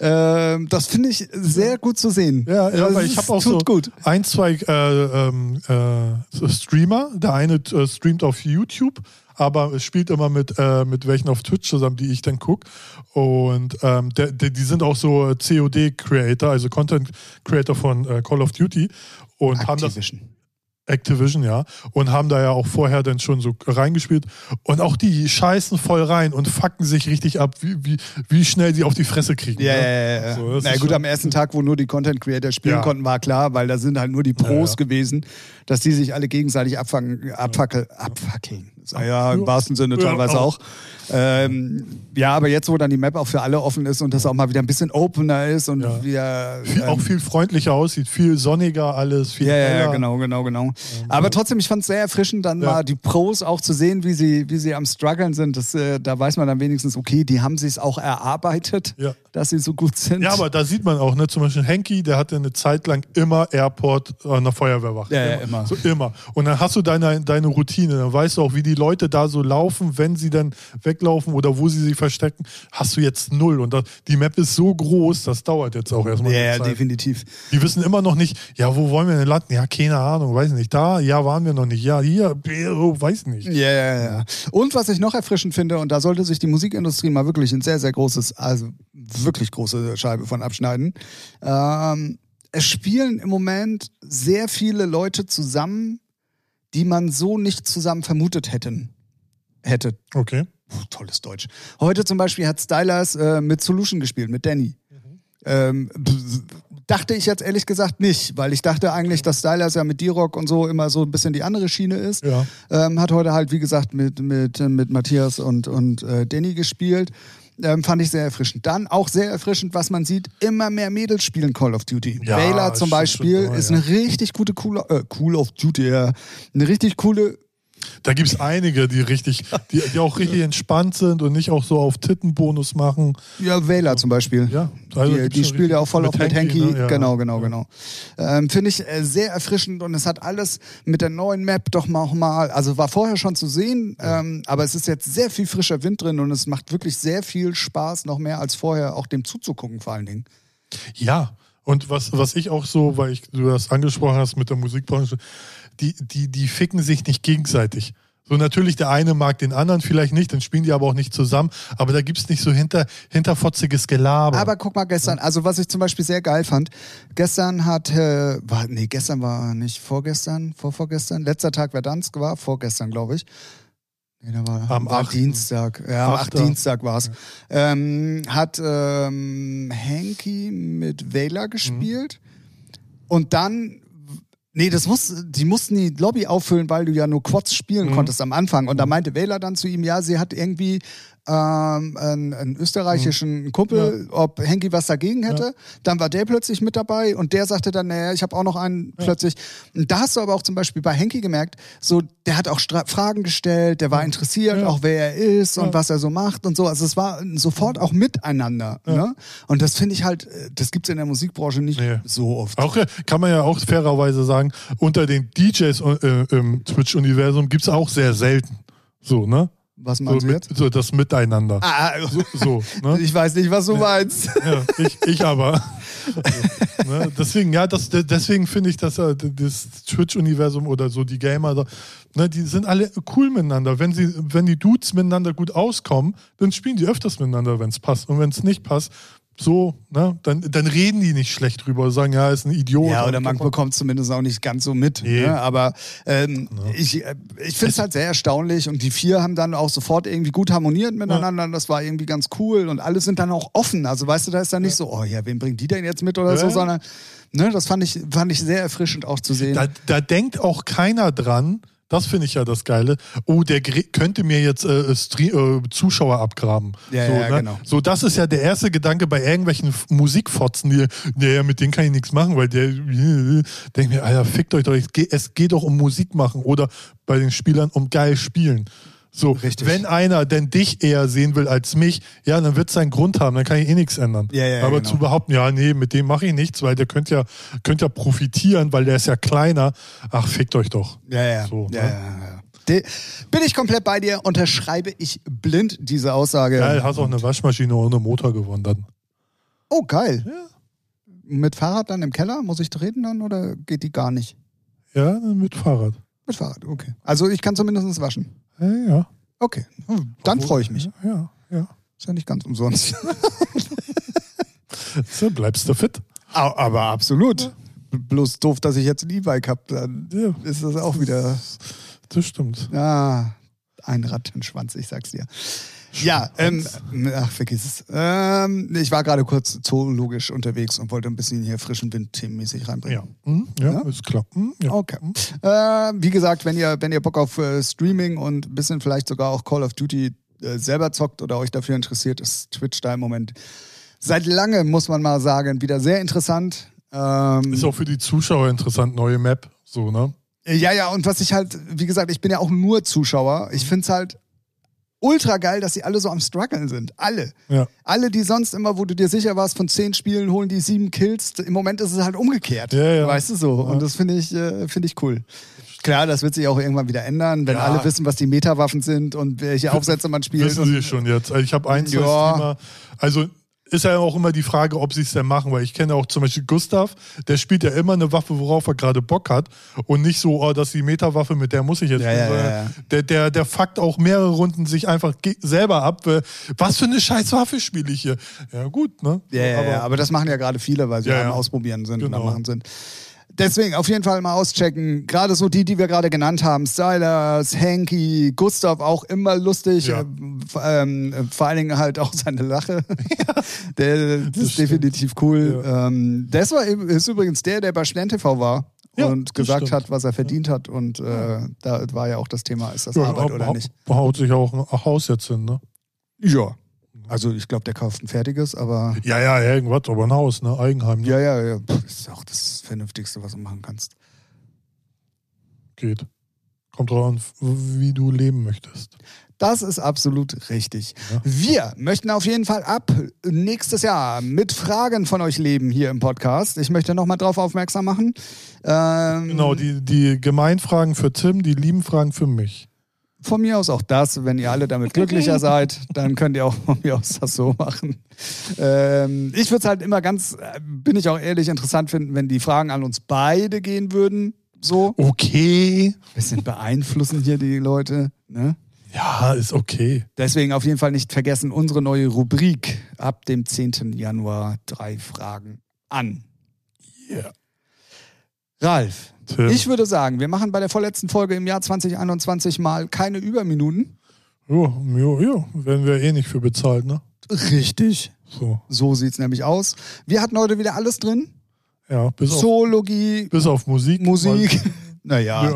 Ähm, das finde ich sehr gut zu sehen. Ja, ja, aber ich habe auch so gut. ein, zwei äh, äh, Streamer. Der eine äh, streamt auf YouTube, aber es spielt immer mit, äh, mit welchen auf Twitch zusammen, die ich dann gucke. Und ähm, der, der, die sind auch so C O D-Creator, also Content-Creator von äh, Call of Duty. Und Activision. Haben das, Activision, ja. Und haben da ja auch vorher dann schon so reingespielt. Und auch die scheißen voll rein und fucken sich richtig ab, wie, wie, wie schnell sie auf die Fresse kriegen. Ja, ja, ja. So, na gut, am ersten Tag, wo nur die Content-Creator spielen ja. konnten, war klar, weil da sind halt nur die Pros ja, ja. gewesen, dass die sich alle gegenseitig abfangen, abfackeln. Ja. abfackeln. Ja, im wahrsten Sinne teilweise ja, auch. auch. Ähm, ja, aber jetzt, wo dann die Map auch für alle offen ist und das auch mal wieder ein bisschen opener ist und ja. wieder... Ähm, auch viel freundlicher aussieht, viel sonniger alles, viel Ja, heller. ja, genau, genau, genau. Aber trotzdem, ich fand es sehr erfrischend, dann ja. mal die Pros auch zu sehen, wie sie, wie sie am Struggeln sind. Das, äh, da weiß man dann wenigstens, okay, die haben sich's auch erarbeitet, ja. dass sie so gut sind. Ja, aber da sieht man auch, ne, zum Beispiel Henky, der hatte eine Zeit lang immer Airport an der Feuerwehrwache. Ja, immer. Ja, immer. So, immer. Und dann hast du deine, deine Routine, dann weißt du auch, wie die Leute da so laufen, wenn sie dann weglaufen oder wo sie sich verstecken, hast du jetzt null. Und das, die Map ist so groß, das dauert jetzt auch erstmal. Ja, ja, definitiv. Die wissen immer noch nicht, ja, wo wollen wir denn landen? Ja, keine Ahnung, weiß nicht. Da, ja, waren wir noch nicht. Ja, hier, weiß nicht. Ja, ja, ja. Und was ich noch erfrischend finde, und da sollte sich die Musikindustrie mal wirklich ein sehr, sehr großes, also wirklich große Scheibe von abschneiden. Ähm, es spielen im Moment sehr viele Leute zusammen, die man so nicht zusammen vermutet hätten. hätte. Okay. Puh, tolles Deutsch. Heute zum Beispiel hat Stylers äh, mit Solution gespielt, mit Danny. Mhm. Ähm, dachte ich jetzt ehrlich gesagt nicht, weil ich dachte eigentlich, dass Stylers ja mit D-Rock und so immer so ein bisschen die andere Schiene ist. Ja. Ähm, hat heute halt, wie gesagt, mit, mit, mit Matthias und, und äh, Danny gespielt. Ähm, fand ich sehr erfrischend. Dann auch sehr erfrischend, was man sieht, immer mehr Mädels spielen Call of Duty. Ja, Wähler zum Beispiel ist eine richtig gute, coole, äh, Call of Duty, ja. Eine richtig coole. Da gibt es einige, die richtig, die, die auch richtig entspannt sind und nicht auch so auf Tittenbonus machen. Ja, Wähler zum Beispiel. Ja, also die die spielt ja auch voll mit auf mit Henky. Henky. Ne? Ja. Genau, genau, ja. genau. Ähm, finde ich äh, sehr erfrischend und es hat alles mit der neuen Map doch nochmal, also war vorher schon zu sehen, ja. ähm, aber es ist jetzt sehr viel frischer Wind drin und es macht wirklich sehr viel Spaß, noch mehr als vorher, auch dem zuzugucken vor allen Dingen. Ja, und was, was ich auch so, weil ich, du das angesprochen hast mit der Musikbranche, Die, die, die ficken sich nicht gegenseitig. So natürlich, der eine mag den anderen vielleicht nicht, dann spielen die aber auch nicht zusammen. Aber da gibt es nicht so hinter, hinterfotziges Gelaber. Aber guck mal gestern, also was ich zum Beispiel sehr geil fand, gestern hat, äh, war, nee, gestern war nicht, vorgestern, vorvorgestern, letzter Tag war Dansk, war vorgestern, glaube ich. Nee, da war, am war acht Dienstag, ja, am acht Dienstag war es. Ja. Ähm, hat ähm, Henky mit Wähler gespielt mhm. und dann Nee, das muss, die mussten die Lobby auffüllen, weil du ja nur Quads spielen mhm. konntest am Anfang. Und da meinte Wähler dann zu ihm, ja, sie hat irgendwie ähm, einen, einen österreichischen mhm. Kumpel, ja. ob Henky was dagegen hätte. Ja. Dann war der plötzlich mit dabei und der sagte dann, naja, ich habe auch noch einen ja. plötzlich. Und da hast du aber auch zum Beispiel bei Henky gemerkt, so, der hat auch Stra- Fragen gestellt, der war ja. interessiert, ja. auch wer er ist ja. und was er so macht und so. Also es war sofort auch miteinander. Ja. Ne? Und das finde ich halt, das gibt's in der Musikbranche nicht nee. so oft. Auch kann man ja auch fairerweise sagen, unter den D Js äh, im Twitch-Universum gibt es auch sehr selten. So, ne? Was meinst so, du mit, jetzt? So, das Miteinander. Ah, so, so, ne? Ich weiß nicht, was du ja. meinst. Ja, ich, ich aber. Also, ne? Deswegen, ja, das, deswegen finde ich, dass das Twitch-Universum oder so die Gamer, ne, die sind alle cool miteinander. Wenn, sie, wenn die Dudes miteinander gut auskommen, dann spielen die öfters miteinander, wenn es passt. Und wenn es nicht passt, so, ne, dann, dann reden die nicht schlecht drüber, sagen, ja, ist ein Idiot. Ja, oder man bekommt zumindest auch nicht ganz so mit. Nee. Ne? Aber ähm, ja. ich, ich finde es halt sehr erstaunlich und die vier haben dann auch sofort irgendwie gut harmoniert miteinander, ja. das war irgendwie ganz cool und alle sind dann auch offen. Also weißt du, da ist dann nicht ja. so, oh ja, wen bringt die denn jetzt mit oder ja. so, sondern ne, das fand ich, fand ich sehr erfrischend auch zu sehen. Da, da denkt auch keiner dran, das finde ich ja das Geile. Oh, der könnte mir jetzt äh, Stre- äh, Zuschauer abgraben. Ja, so, ja, ne? genau. So, das ist ja der erste Gedanke bei irgendwelchen Musikfotzen, die, der, mit denen kann ich nichts machen, weil der äh, denkt mir, Alter, fickt euch doch, es geht doch um Musik machen oder bei den Spielern um geil spielen. So, richtig. Wenn einer denn dich eher sehen will als mich, ja, dann wird es seinen Grund haben, dann kann ich eh nichts ändern. Ja, ja, aber genau. zu behaupten, ja, nee, mit dem mache ich nichts, weil der könnte ja, könnt ja profitieren, weil der ist ja kleiner. Ach, fickt euch doch. Ja, ja. So, ja, ne? ja, ja. De- Bin ich komplett bei dir, unterschreibe ich blind diese Aussage. Ja, du hast auch eine Waschmaschine ohne Motor gewonnen dann. Oh, geil. Ja. Mit Fahrrad dann im Keller? Muss ich treten dann oder geht die gar nicht? Ja, mit Fahrrad. Mit Fahrrad, okay. Also ich kann zumindest waschen. Ja, ja. Okay, hm, dann freue ich mich. Ja, ja, ja. Ist ja nicht ganz umsonst. So bleibst du fit. Aber absolut. Ja. Bloß doof, dass ich jetzt ein E-Bike habe, dann ja. ist das auch wieder... Das stimmt. Ja, ein Rattenschwanz, ich sag's dir. Schwanz. Ja, ähm, ach, vergiss es. Ähm, ich war gerade kurz zoologisch unterwegs und wollte ein bisschen hier frischen Wind themenmäßig reinbringen. Ja, mhm, ja, ja? Ist klar. Mhm, ja. Okay. Mhm. Äh, wie gesagt, wenn ihr, wenn ihr Bock auf äh, Streaming und ein bisschen vielleicht sogar auch Call of Duty äh, selber zockt oder euch dafür interessiert, ist Twitch da im Moment seit lange, muss man mal sagen, wieder sehr interessant. Ähm, ist auch für die Zuschauer interessant, neue Map, so, ne? Ja, ja, und was ich halt, wie gesagt, ich bin ja auch nur Zuschauer. Ich find's halt ultra geil, dass sie alle so am struggeln sind. Alle. Ja. Alle, die sonst immer, wo du dir sicher warst, von zehn Spielen holen die sieben Kills. Im Moment ist es halt umgekehrt. Ja, ja. Weißt du so. Ja. Und das finde ich, find ich cool. Klar, das wird sich auch irgendwann wieder ändern, wenn ja. alle wissen, was die Metawaffen sind und welche Aufsätze man spielt. Wissen sie schon jetzt. Ich habe ein, zwei ja. Streamer. Also... Ist ja auch immer die Frage, ob sie es denn machen, weil ich kenne auch zum Beispiel Gustav, der spielt ja immer eine Waffe, worauf er gerade Bock hat und nicht so, oh, das ist die Meta-Waffe, mit der muss ich jetzt ja, spielen. Ja, ja. Der, der, der fuckt auch mehrere Runden sich einfach selber ab, weil, was für eine scheiß Waffe spiele ich hier? Ja gut, ne? Ja, aber, ja, aber das machen ja gerade viele, weil sie ja, am Ausprobieren sind genau. und am Machen sind. Deswegen auf jeden Fall mal auschecken. Gerade so die, die wir gerade genannt haben. Stylers, Henky, Gustav, auch immer lustig. Ja. Ähm, vor allen Dingen halt auch seine Lache. Ja, der, das, das ist stimmt. definitiv cool. Ja. Ähm, das war, ist übrigens der, der bei Stern T V war ja, und gesagt stimmt. hat, was er verdient ja. hat. Und äh, ja. da war ja auch das Thema, ist das ja, Arbeit oder nicht. Haut sich auch ein Haus jetzt hin, ne? Ja. Also ich glaube, der kauft ein fertiges, aber... Ja, ja, irgendwas, aber ein Haus, ne? Eigenheim. Ne? Ja, ja, ja. Das ist auch das Vernünftigste, was du machen kannst. Geht. Kommt drauf an, wie du leben möchtest. Das ist absolut richtig. Ja. Wir möchten auf jeden Fall ab nächstes Jahr mit Fragen von euch leben hier im Podcast. Ich möchte nochmal drauf aufmerksam machen. Ähm, genau, die, die Gemeinfragen für Tim, die lieben Fragen für mich. Von mir aus auch das, wenn ihr alle damit glücklicher seid, dann könnt ihr auch von mir aus das so machen. Ähm, ich würde es halt immer ganz, bin ich auch ehrlich, interessant finden, wenn die Fragen an uns beide gehen würden. So. Okay. Bisschen beeinflussen hier die Leute, ne? Ja, ist okay. Deswegen auf jeden Fall nicht vergessen, unsere neue Rubrik ab dem zehnten Januar drei Fragen an. Yeah. Ralf. Tim. Ich würde sagen, wir machen bei der vorletzten Folge im Jahr zwanzig einundzwanzig mal keine Überminuten. Ja, ja, ja. Werden wir eh nicht für bezahlt, ne? Richtig. So, so sieht es nämlich aus. Wir hatten heute wieder alles drin. Ja, bis auf... Zoologie. Bis auf Musik. Musik. Naja.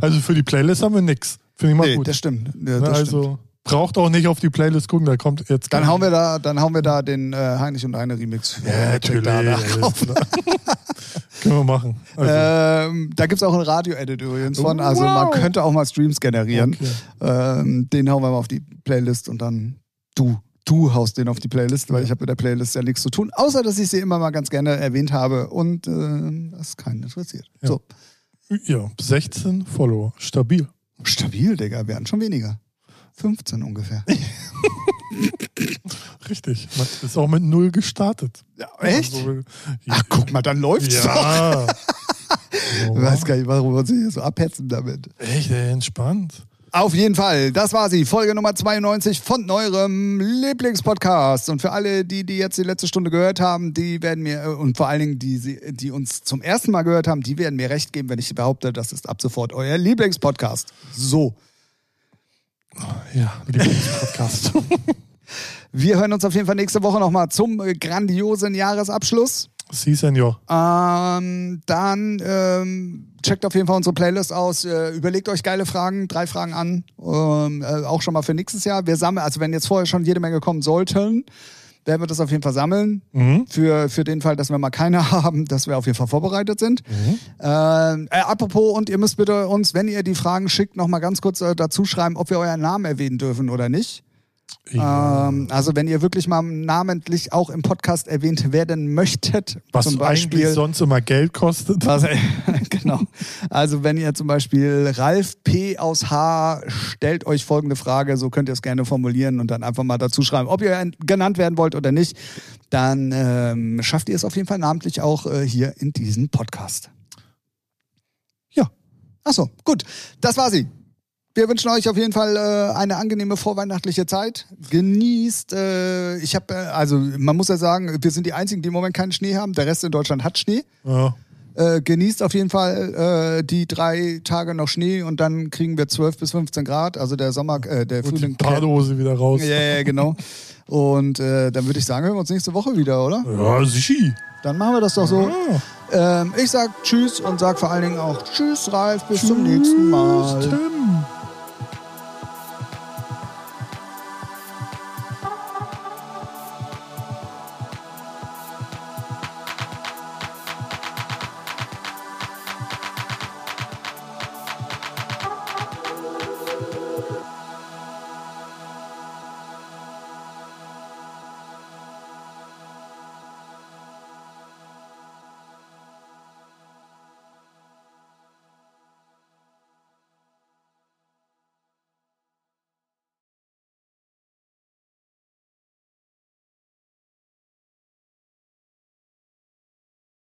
Also für die Playlist haben wir nichts. Finde ich mal nee, gut. Das stimmt. Ja, das also stimmt. Braucht auch nicht auf die Playlist gucken, da kommt jetzt... Dann hauen wir da, dann hauen wir da den äh, Heinrich und eine Remix. Ja, natürlich. Können wir machen. Also. Ähm, da gibt es auch ein Radio-Edit übrigens von. Also wow. Man könnte auch mal Streams generieren. Okay. Ähm, den hauen wir mal auf die Playlist und dann du. Du haust den auf die Playlist, weil ja. ich habe mit der Playlist ja nichts zu tun. Außer, dass ich sie immer mal ganz gerne erwähnt habe und äh, das keinen interessiert. Ja. So. Ja, sechzehn Follower. Stabil. Stabil, Digga. Werden schon weniger. fünfzehn ungefähr. Richtig. Man ist auch mit null gestartet. Ja, echt? Also, ja. Ach, guck mal, dann läuft's ja. doch. Ich weiß gar nicht, warum wir uns hier so abhetzen damit. Echt, ey, entspannt. Auf jeden Fall, das war sie, Folge Nummer zweiundneunzig von eurem Lieblingspodcast. Und für alle, die, die jetzt die letzte Stunde gehört haben, die werden mir, und vor allen Dingen, die, die uns zum ersten Mal gehört haben, die werden mir recht geben, wenn ich behaupte, das ist ab sofort euer Lieblingspodcast. So. Ja, Lieblingspodcast. Wir hören uns auf jeden Fall nächste Woche nochmal zum grandiosen Jahresabschluss. Sie, Senor. Ähm, dann ähm, checkt auf jeden Fall unsere Playlist aus. Äh, überlegt euch geile Fragen, drei Fragen an. Ähm, äh, auch schon mal für nächstes Jahr. Wir sammeln, also wenn jetzt vorher schon jede Menge kommen sollten, werden wir das auf jeden Fall sammeln. Mhm. Für, für den Fall, dass wir mal keine haben, dass wir auf jeden Fall vorbereitet sind. Mhm. Ähm, äh, apropos, und ihr müsst bitte uns, wenn ihr die Fragen schickt, nochmal ganz kurz äh, dazu schreiben, ob wir euren Namen erwähnen dürfen oder nicht. Ja. Ähm, also wenn ihr wirklich mal namentlich auch im Podcast erwähnt werden möchtet, was zum Beispiel, eigentlich sonst immer Geld kostet. Was, genau. Also wenn ihr zum Beispiel Ralf P. aus H. stellt euch folgende Frage, so könnt ihr es gerne formulieren und dann einfach mal dazu schreiben, ob ihr genannt werden wollt oder nicht, dann ähm, schafft ihr es auf jeden Fall namentlich auch äh, hier in diesem Podcast. Ja. Achso, gut. Das war sie. Wir wünschen euch auf jeden Fall äh, eine angenehme vorweihnachtliche Zeit. Genießt. Äh, ich habe äh, also man muss ja sagen, wir sind die Einzigen, die im Moment keinen Schnee haben. Der Rest in Deutschland hat Schnee. Ja. Äh, genießt auf jeden Fall äh, die drei Tage noch Schnee und dann kriegen wir zwölf bis fünfzehn Grad. Also der Sommer, äh, der und Frühling. Die Badehose wieder raus. Ja, yeah, yeah, genau. Und äh, dann würde ich sagen, hören wir uns nächste Woche wieder, oder? Ja, sicher. Dann machen wir das doch so. Ja. Ähm, ich sag Tschüss und sag vor allen Dingen auch Tschüss, Ralf. Bis tschüss, zum nächsten Mal. Tim.